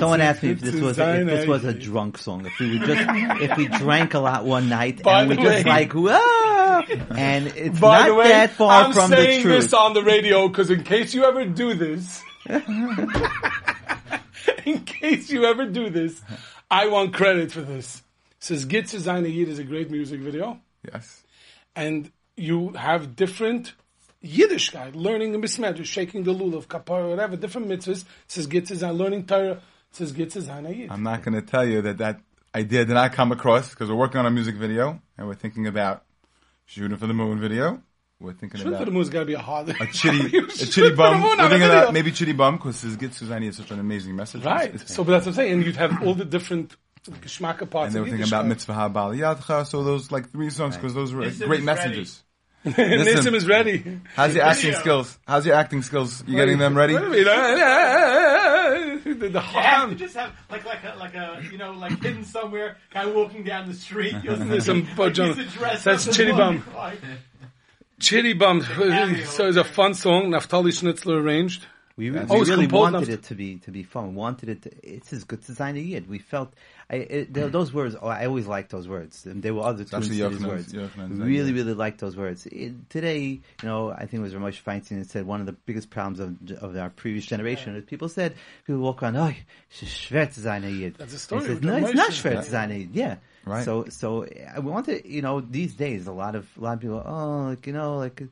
Someone asked me if this was if this was a drunk song. If we were just if we drank a lot one night and we just like whoa. And it's by not the way, that far I'm from the truth. I'm saying this on the radio because in case you ever do this, in case you ever do this, I want credit for this. It says Gitz Zayne Yid is a great music video. Yes. And you have different Yiddish guy learning the mismatches, shaking the lulav, kapara, whatever, different mitzvahs. It says Gitz Zayne, learning Torah. It says Gitz Zayne Yid. I'm not going to tell you that that idea did not come across because we're working on a music video and we're thinking about Shooting for the Moon video. We're thinking Shooting about... Shooting for the Moon's got to be a hard... A chitty, a chitty bum. We're thinking about maybe Chitty Bum, because Gitz Zayne is such an amazing message. Right. So, but that's what I'm saying. And you'd have all the different geschmacka parts. And they were thinking about Mitzvah Ha'bal Yadcha. So those, like, three songs, because those were great messages. Nissim is ready. How's your acting skills? How's your acting skills? You getting them ready? The, the harm. You have to just have like like a, like a you know like hidden somewhere guy walking down the street. There's some like, that's Chitty Bum. Like. Chitty Bum. So it's a fun song. Naftali Schnitzler arranged. We, we oh, really wanted Naft- it to be to be fun. Wanted it. To, it's as good as I needed. We felt I, it, there, those words. Oh, I always liked those words. And there were other tunes to these words. Really, really liked those words. It, today, you know, I think it was Ramoshe Feinstein that said one of the biggest problems of of our previous generation is people said people walk around. Oh, schwer zu sein Yid. That's a story. Says, no, it's not schwer zu sein Yid. Yeah. Right. So, so I wanted. You know, these days, a lot of a lot of people. Oh, like you know, like.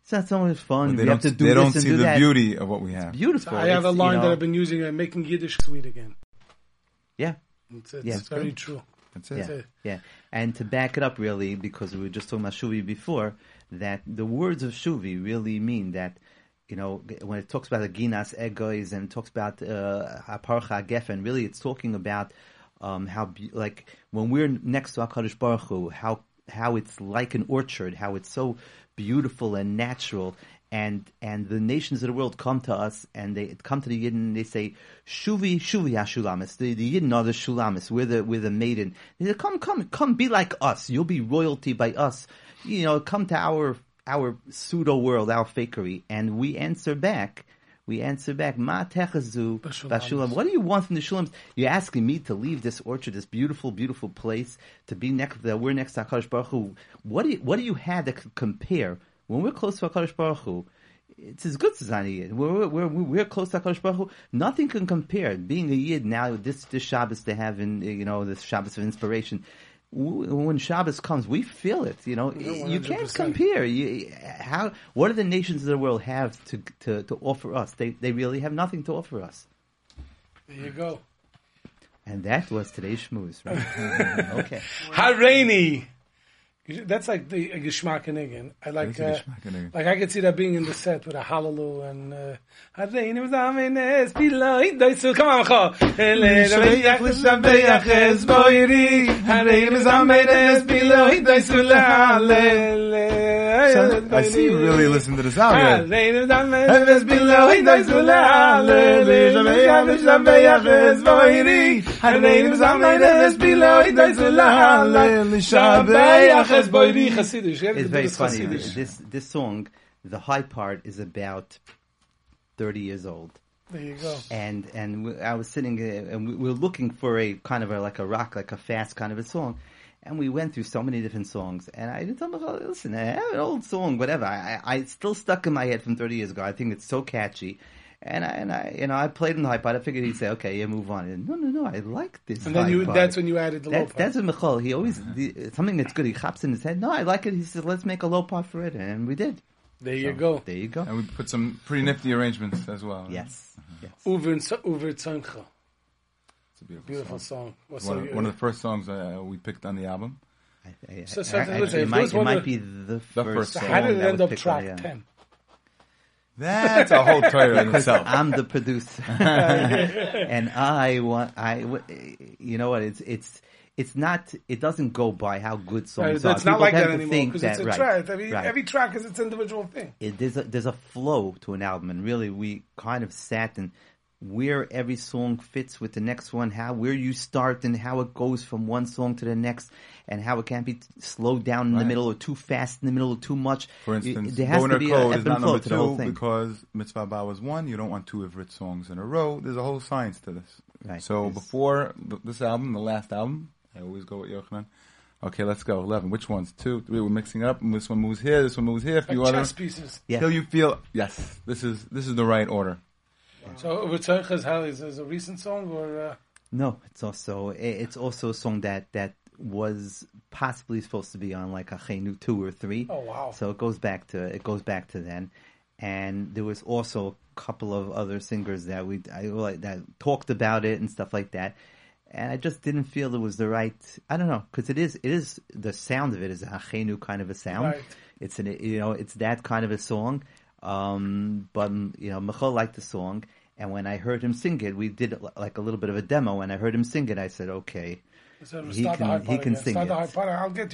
It's not so much fun. Well, we have to do this and do that. They don't see the beauty of what we have. It's beautiful. I have it's, a line you know, that I've been using. I'm making Yiddish sweet again. Yeah. It's, it's, yeah, it's very good. True. That's it. Yeah. That's it. Yeah. And to back it up, really, because we were just talking about Shuvi before, that the words of Shuvi really mean that, you know, when it talks about the Ginas Egois and it talks about Aparcha uh, Geffen, really it's talking about um, how, like, when we're next to HaKadosh Baruch Hu, how, how it's like an orchard, how it's so beautiful and natural, and and the nations of the world come to us, and they come to the Yidden, and they say, "Shuvi, Shuvi, Ashulamis." The, the Yidden are the Shulamis. We're the we're the maiden. They say, "Come, come, come, be like us. You'll be royalty by us. You know, come to our our pseudo world, our fakery." And we answer back we answer back, Ma techazu bashulam. What do you want from the shulams? You're asking me to leave this orchard, this beautiful, beautiful place, to be next, that we're next to HaKadosh Baruch Hu. What do you, what do you have that could compare? When we're close to HaKadosh Baruch Hu, it's as good as any Yid. We're, we're, we're close to HaKadosh Baruch Hu. Nothing can compare. Being a Yid now, this, this Shabbos they have in, you know, this Shabbos of inspiration. When Shabbos comes, we feel it. You know, one hundred percent. You can't compare. You, how? What do the nations of the world have to to, to offer us? They they really have nothing to offer us. There you go. And that was today's shmooze, right? Okay. Hareini. That's like the Geschmackenigen. I like, uh, like I could see that being in the set with a hallelu and Hareini was amenes piloi doisu. Come on, Michal. Hareini was amenes piloi doisu laale. I see you really listen to this album. Hareini was amenes piloi doisu laale. Hareini was amenes piloi doisu laale. It's very funny. This this song, the high part, is about thirty years old. There you go. And and we, I was sitting uh, and we, we were looking for a kind of a, like a rock, like a fast kind of a song, and we went through so many different songs. And I didn't tell them, oh, listen, I have an old song, whatever. I, I it's still stuck in my head from thirty years ago. I think it's so catchy. And I and I you know I played in the high part. I figured he'd say, "Okay, yeah, move on." And no, no, no, I like this. And then you—that's when you added the that, low part. That's what Michal. He always the, something that's good. He hops in his head. No, I like it. He says, "Let's make a low part for it," and we did. There so, you go. There you go. And we put some pretty nifty arrangements as well. Yes. Uver yes. Uver Tzoncha. It's a beautiful, beautiful song. song. One, of, one of the first songs uh, we picked on the album. I, I, so, so I, I, it, it might, it might be the, the first. So how did it end up track ten? That's a whole Torah in itself. I'm the producer, and I want I. You know what? It's it's it's not. It doesn't go by how good songs right, are. It's not like that anymore. Because it's a right, track. I mean, right. Every track is its individual thing. It, there's a, there's a flow to an album, and really, we kind of sat and where every song fits with the next one, how where you start and how it goes from one song to the next. And how it can't be slowed down in right. the middle, or too fast in the middle, or too much. For instance, there has Boner to be Kod an is not number two because Mitzvah Ba was one. You don't want two Ivrit songs in a row. There's a whole science to this. Right. So yes. Before this album, the last album, I always go with Yochanan. Okay, let's go. Eleven. Which ones? Two, three. We're mixing up. And this one moves here. This one moves here. A few like chess pieces. Yeah. Till you feel yes, this is this is the right order. Wow. So Ivrit is how is a recent song or uh... no? It's also it's also a song that that. was possibly supposed to be on like Achenu two or three. Oh wow! So it goes back to it goes back to then, and there was also a couple of other singers that we I, that talked about it and stuff like that, and I just didn't feel it was the right. I don't know because it is it is the sound of it is a Achenu kind of a sound. Right. It's an you know it's that kind of a song, um, but you know Michal liked the song, and when I heard him sing it, we did like a little bit of a demo. And I heard him sing it, I said okay. So he can, he can sing it. I'll get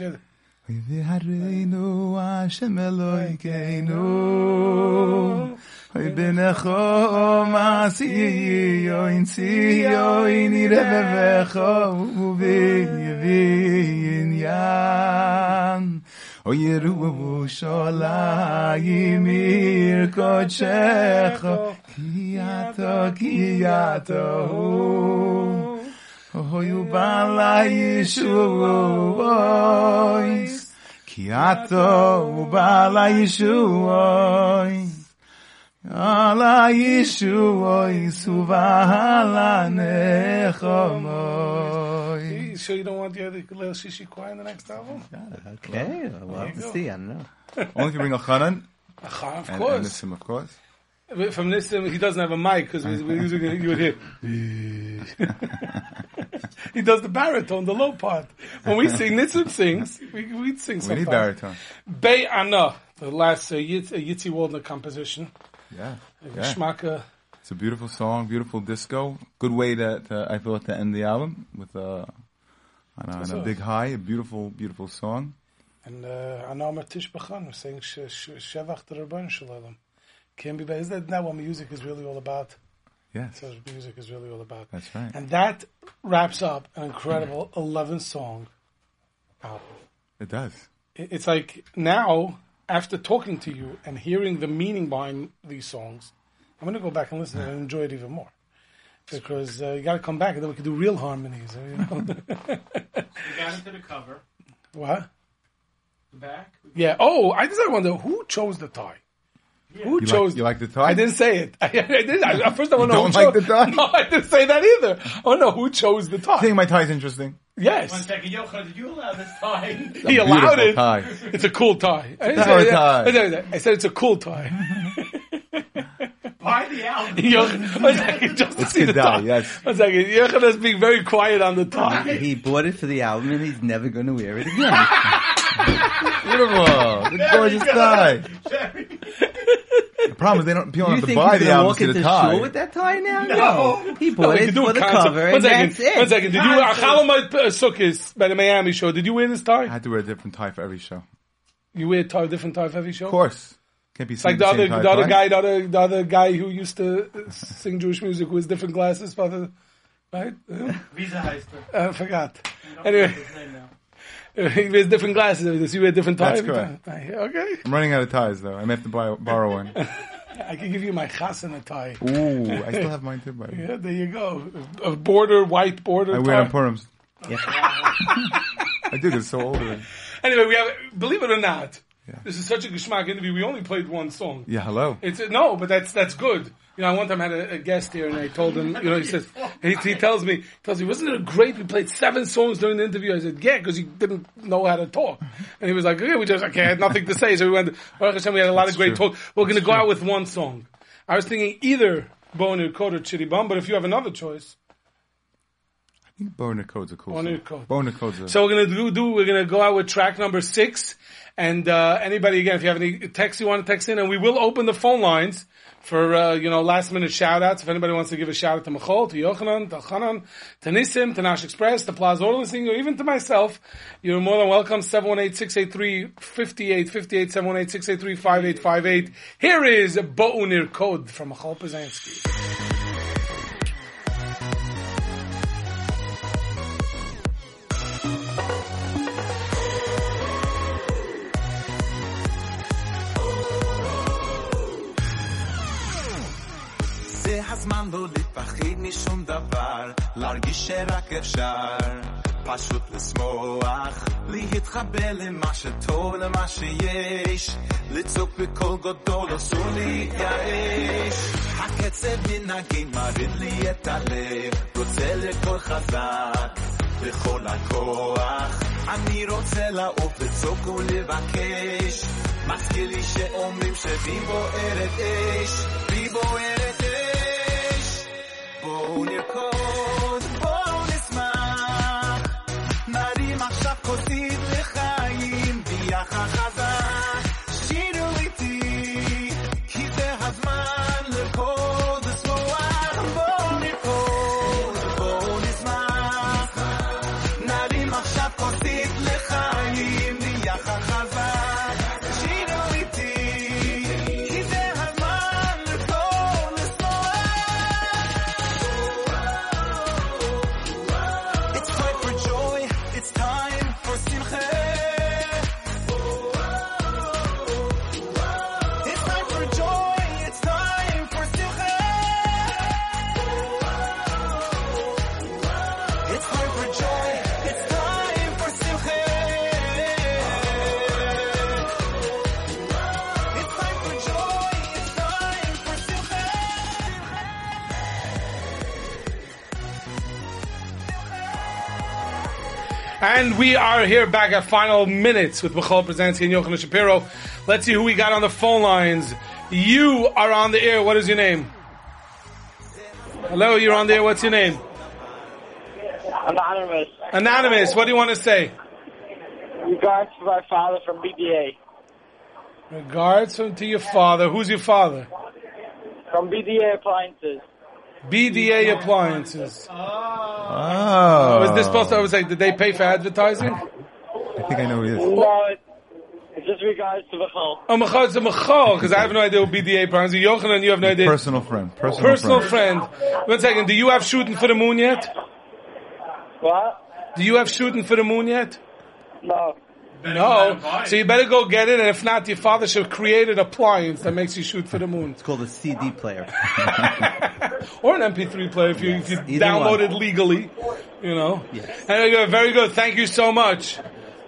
you. Oh, you bala Yeshuois, Kiato bala Yeshuois, ala Yeshuois, uvala nechomois. You sure you don't want the other Leil Shishi choir in the next album? Okay, well, we'll have to go. See. I don't know. Only if you bring Yochanan. Yochanan, of course. And listen, of course. From this, he doesn't have a mic because we're using you would hear. He does the baritone, the low part. When we sing, Nitzim sings. We we sing something. We need baritone. Bei Ana, the last uh, Yitz, uh, Yitzy Waldner composition. Yeah, yeah. It's a beautiful song, beautiful disco. Good way that uh, I thought to end the album with uh, on a, on a big high. A beautiful, beautiful song. And Anam Tish B'Chan, we're saying Shevach to Rabban Shalom. Can be, but isn't that not what music is really all about? Yes. That's what music is really all about. That's right. And that wraps up an incredible eleven-song album. It does. It's like now, after talking to you and hearing the meaning behind these songs, I'm going to go back and listen and enjoy it even more. Because uh, you got to come back and then we can do real harmonies. You know? We got into the cover. What? The back. Yeah. Oh, I just I wonder who chose the tie. Yeah. Who you chose? Like, you like the tie? I didn't say it. I, I didn't. I, first, I want to know. Don't who like chose, the tie? No, I didn't say that either. Oh no, who chose the tie? I think my tie is interesting. Yes. One second, Yochanan, did you allow this tie? He allowed it. Tie. It's a cool tie. I didn't say, tie. I, I said it's a cool tie. Buy the album. Yochanan, one second, just to see the tie. Yes. One second, Yochanan's being very quiet on the tie. He bought it for the album and he's never going to wear it again. Beautiful. The gorgeous tie. The problem is they don't. People don't have to buy the album to the tie. You think he's going to walk into shul with that tie now? No, no. He bought no, it for the cover. One and second, that's it. One second. Did concept. You? Achalamite Sukkis by the Miami show. Did you wear this tie? I had to wear a different tie for every show. You wear a, tie, a different tie for every show. Of course, can't be like the, the other, the other guy, the other, the other guy who used to sing Jewish music with different glasses, father, right? Visa Heister. I forgot. Anyway. He wears different glasses. Does he wear different ties? That's correct. Tie? Okay. I'm running out of ties, though. I may have to buy, borrow one. I can give you my chasana tie. Ooh, I still have mine too, buddy. Yeah, there you go. A border, white border. I tie. Wear on Purim's. Yeah. I do. It's so old. Anyway, we have. Believe it or not, yeah. This is such a geschmack interview. We only played one song. Yeah, hello. It's no, but that's that's good. You know, I one time had a, a guest here, and I told him, you know, he says, he, he tells me, tells me, wasn't it great? We played seven songs during the interview. I said, yeah, because he didn't know how to talk. And he was like, okay, we just, okay, I had nothing to say. So we went, Baruch Hashem, we had a lot That's of great true. Talk. We're going to go true. Out with one song. I was thinking either Boner Kod or Chitty Bum, but if you have another choice. I think Boner Kod's a cool Boner song. Boner Kod's a... So we're going to do, do, we're going to go out with track number six. And, uh, anybody, again, if you have any text you want to text in, and we will open the phone lines. For, uh, you know, last minute shout outs. If anybody wants to give a shout out to Michal, to Yochanan, to Hanan, to Nissim, to Nash Express, to Plaza Order Listening, or even to myself, you're more than welcome. seven one eight, six eight three, five eight five eight, seven one eight, six eight three, five eight five eight. Here is Boner Kod from Mikhail Przezanski. הזמן לא לפחד משום דבר, להרגיש שרק אפשר, פשוט לשמוח, להתחבר למה שטוב, למה שיש, לצוק בכל גדול, אסור להתייאש. הקצב מנהגים מריד לי את הלב, רוצה לכל חזק, בכל הכוח. אני רוצה לעוף לצוק ולבקש, מזכיר לי שאומרים שבי בוערת אש, בי בוערת אש. בואו נרקוד, בואו נשמח, נרים עכשיו כוסית לחיים ביחד חזק, שירו איתי, כי זה הזמן לרקוד ושמוח, בואו נרקוד, בואו נשמח, נרים עכשיו כוסית לחיים ביחד חזק, שירו איתי, כי זה הזמן לרקוד ושמוח. And we are here back at final minutes with Mikhail Przezanski and Yochanan Shapiro. Let's see who we got on the phone lines. You are on the air. What is your name? Hello, you're on the air. What's your name? Anonymous. Anonymous, what do you want to say? Regards to our father from B D A. Regards to your father. Who's your father? From B D A Appliances. B D A Appliances. Oh. Oh. Was this supposed to, I was like, did they pay for advertising? I think I know who it is. No, it's just regards to Michal. Oh, Michal, it's a Michal, because I have no idea what B D A Appliances is. Yochanan, you have no idea. Personal friend. Personal, Personal friend. friend. One second, do you have Shooting for the Moon yet? What? Do you have Shooting for the Moon yet? No. better no, so you better go get it, and if not, your father should have created an appliance that makes you shoot for the moon. It's called a C D player. Or an M P three player if you, yes, if you download it legally, you know. Yes. Anyway, good, very good. Thank you so much.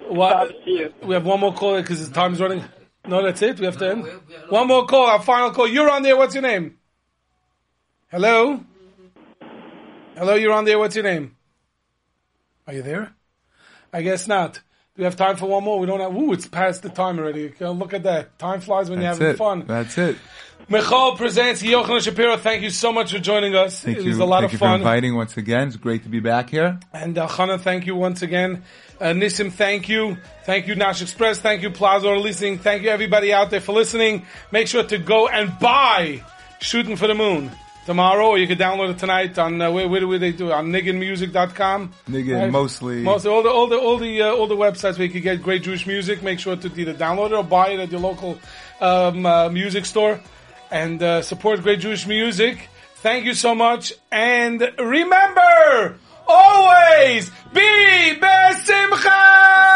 What, we have one more call because the time's running. No, that's it. We have to end. One more call, our final call. You're on there. What's your name? Hello? Hello, you're on there. What's your name? Are you there? I guess not. Do we have time for one more? We don't have... Ooh, it's past the time already. Look at that. Time flies when that's you're having it. fun. That's it. Mikhail Przezanski, Yochanan Shapiro, thank you so much for joining us. Thank it you. was a lot thank of fun. Thank you for inviting once again. It's great to be back here. And Achana, uh, thank you once again. Uh, Nissim, thank you. Thank you, Nash Express. Thank you, Plaza, for listening. Thank you, everybody out there, for listening. Make sure to go and buy Shooting for the Moon tomorrow, or you can download it tonight on uh, where, where do they do it? On niggin music dot com. Niggin, right? mostly. Mostly all the all the all the uh, all the websites where you can get great Jewish music. Make sure to either download it or buy it at your local um, uh, music store, and uh, support great Jewish music. Thank you so much, and remember, always be besimcha.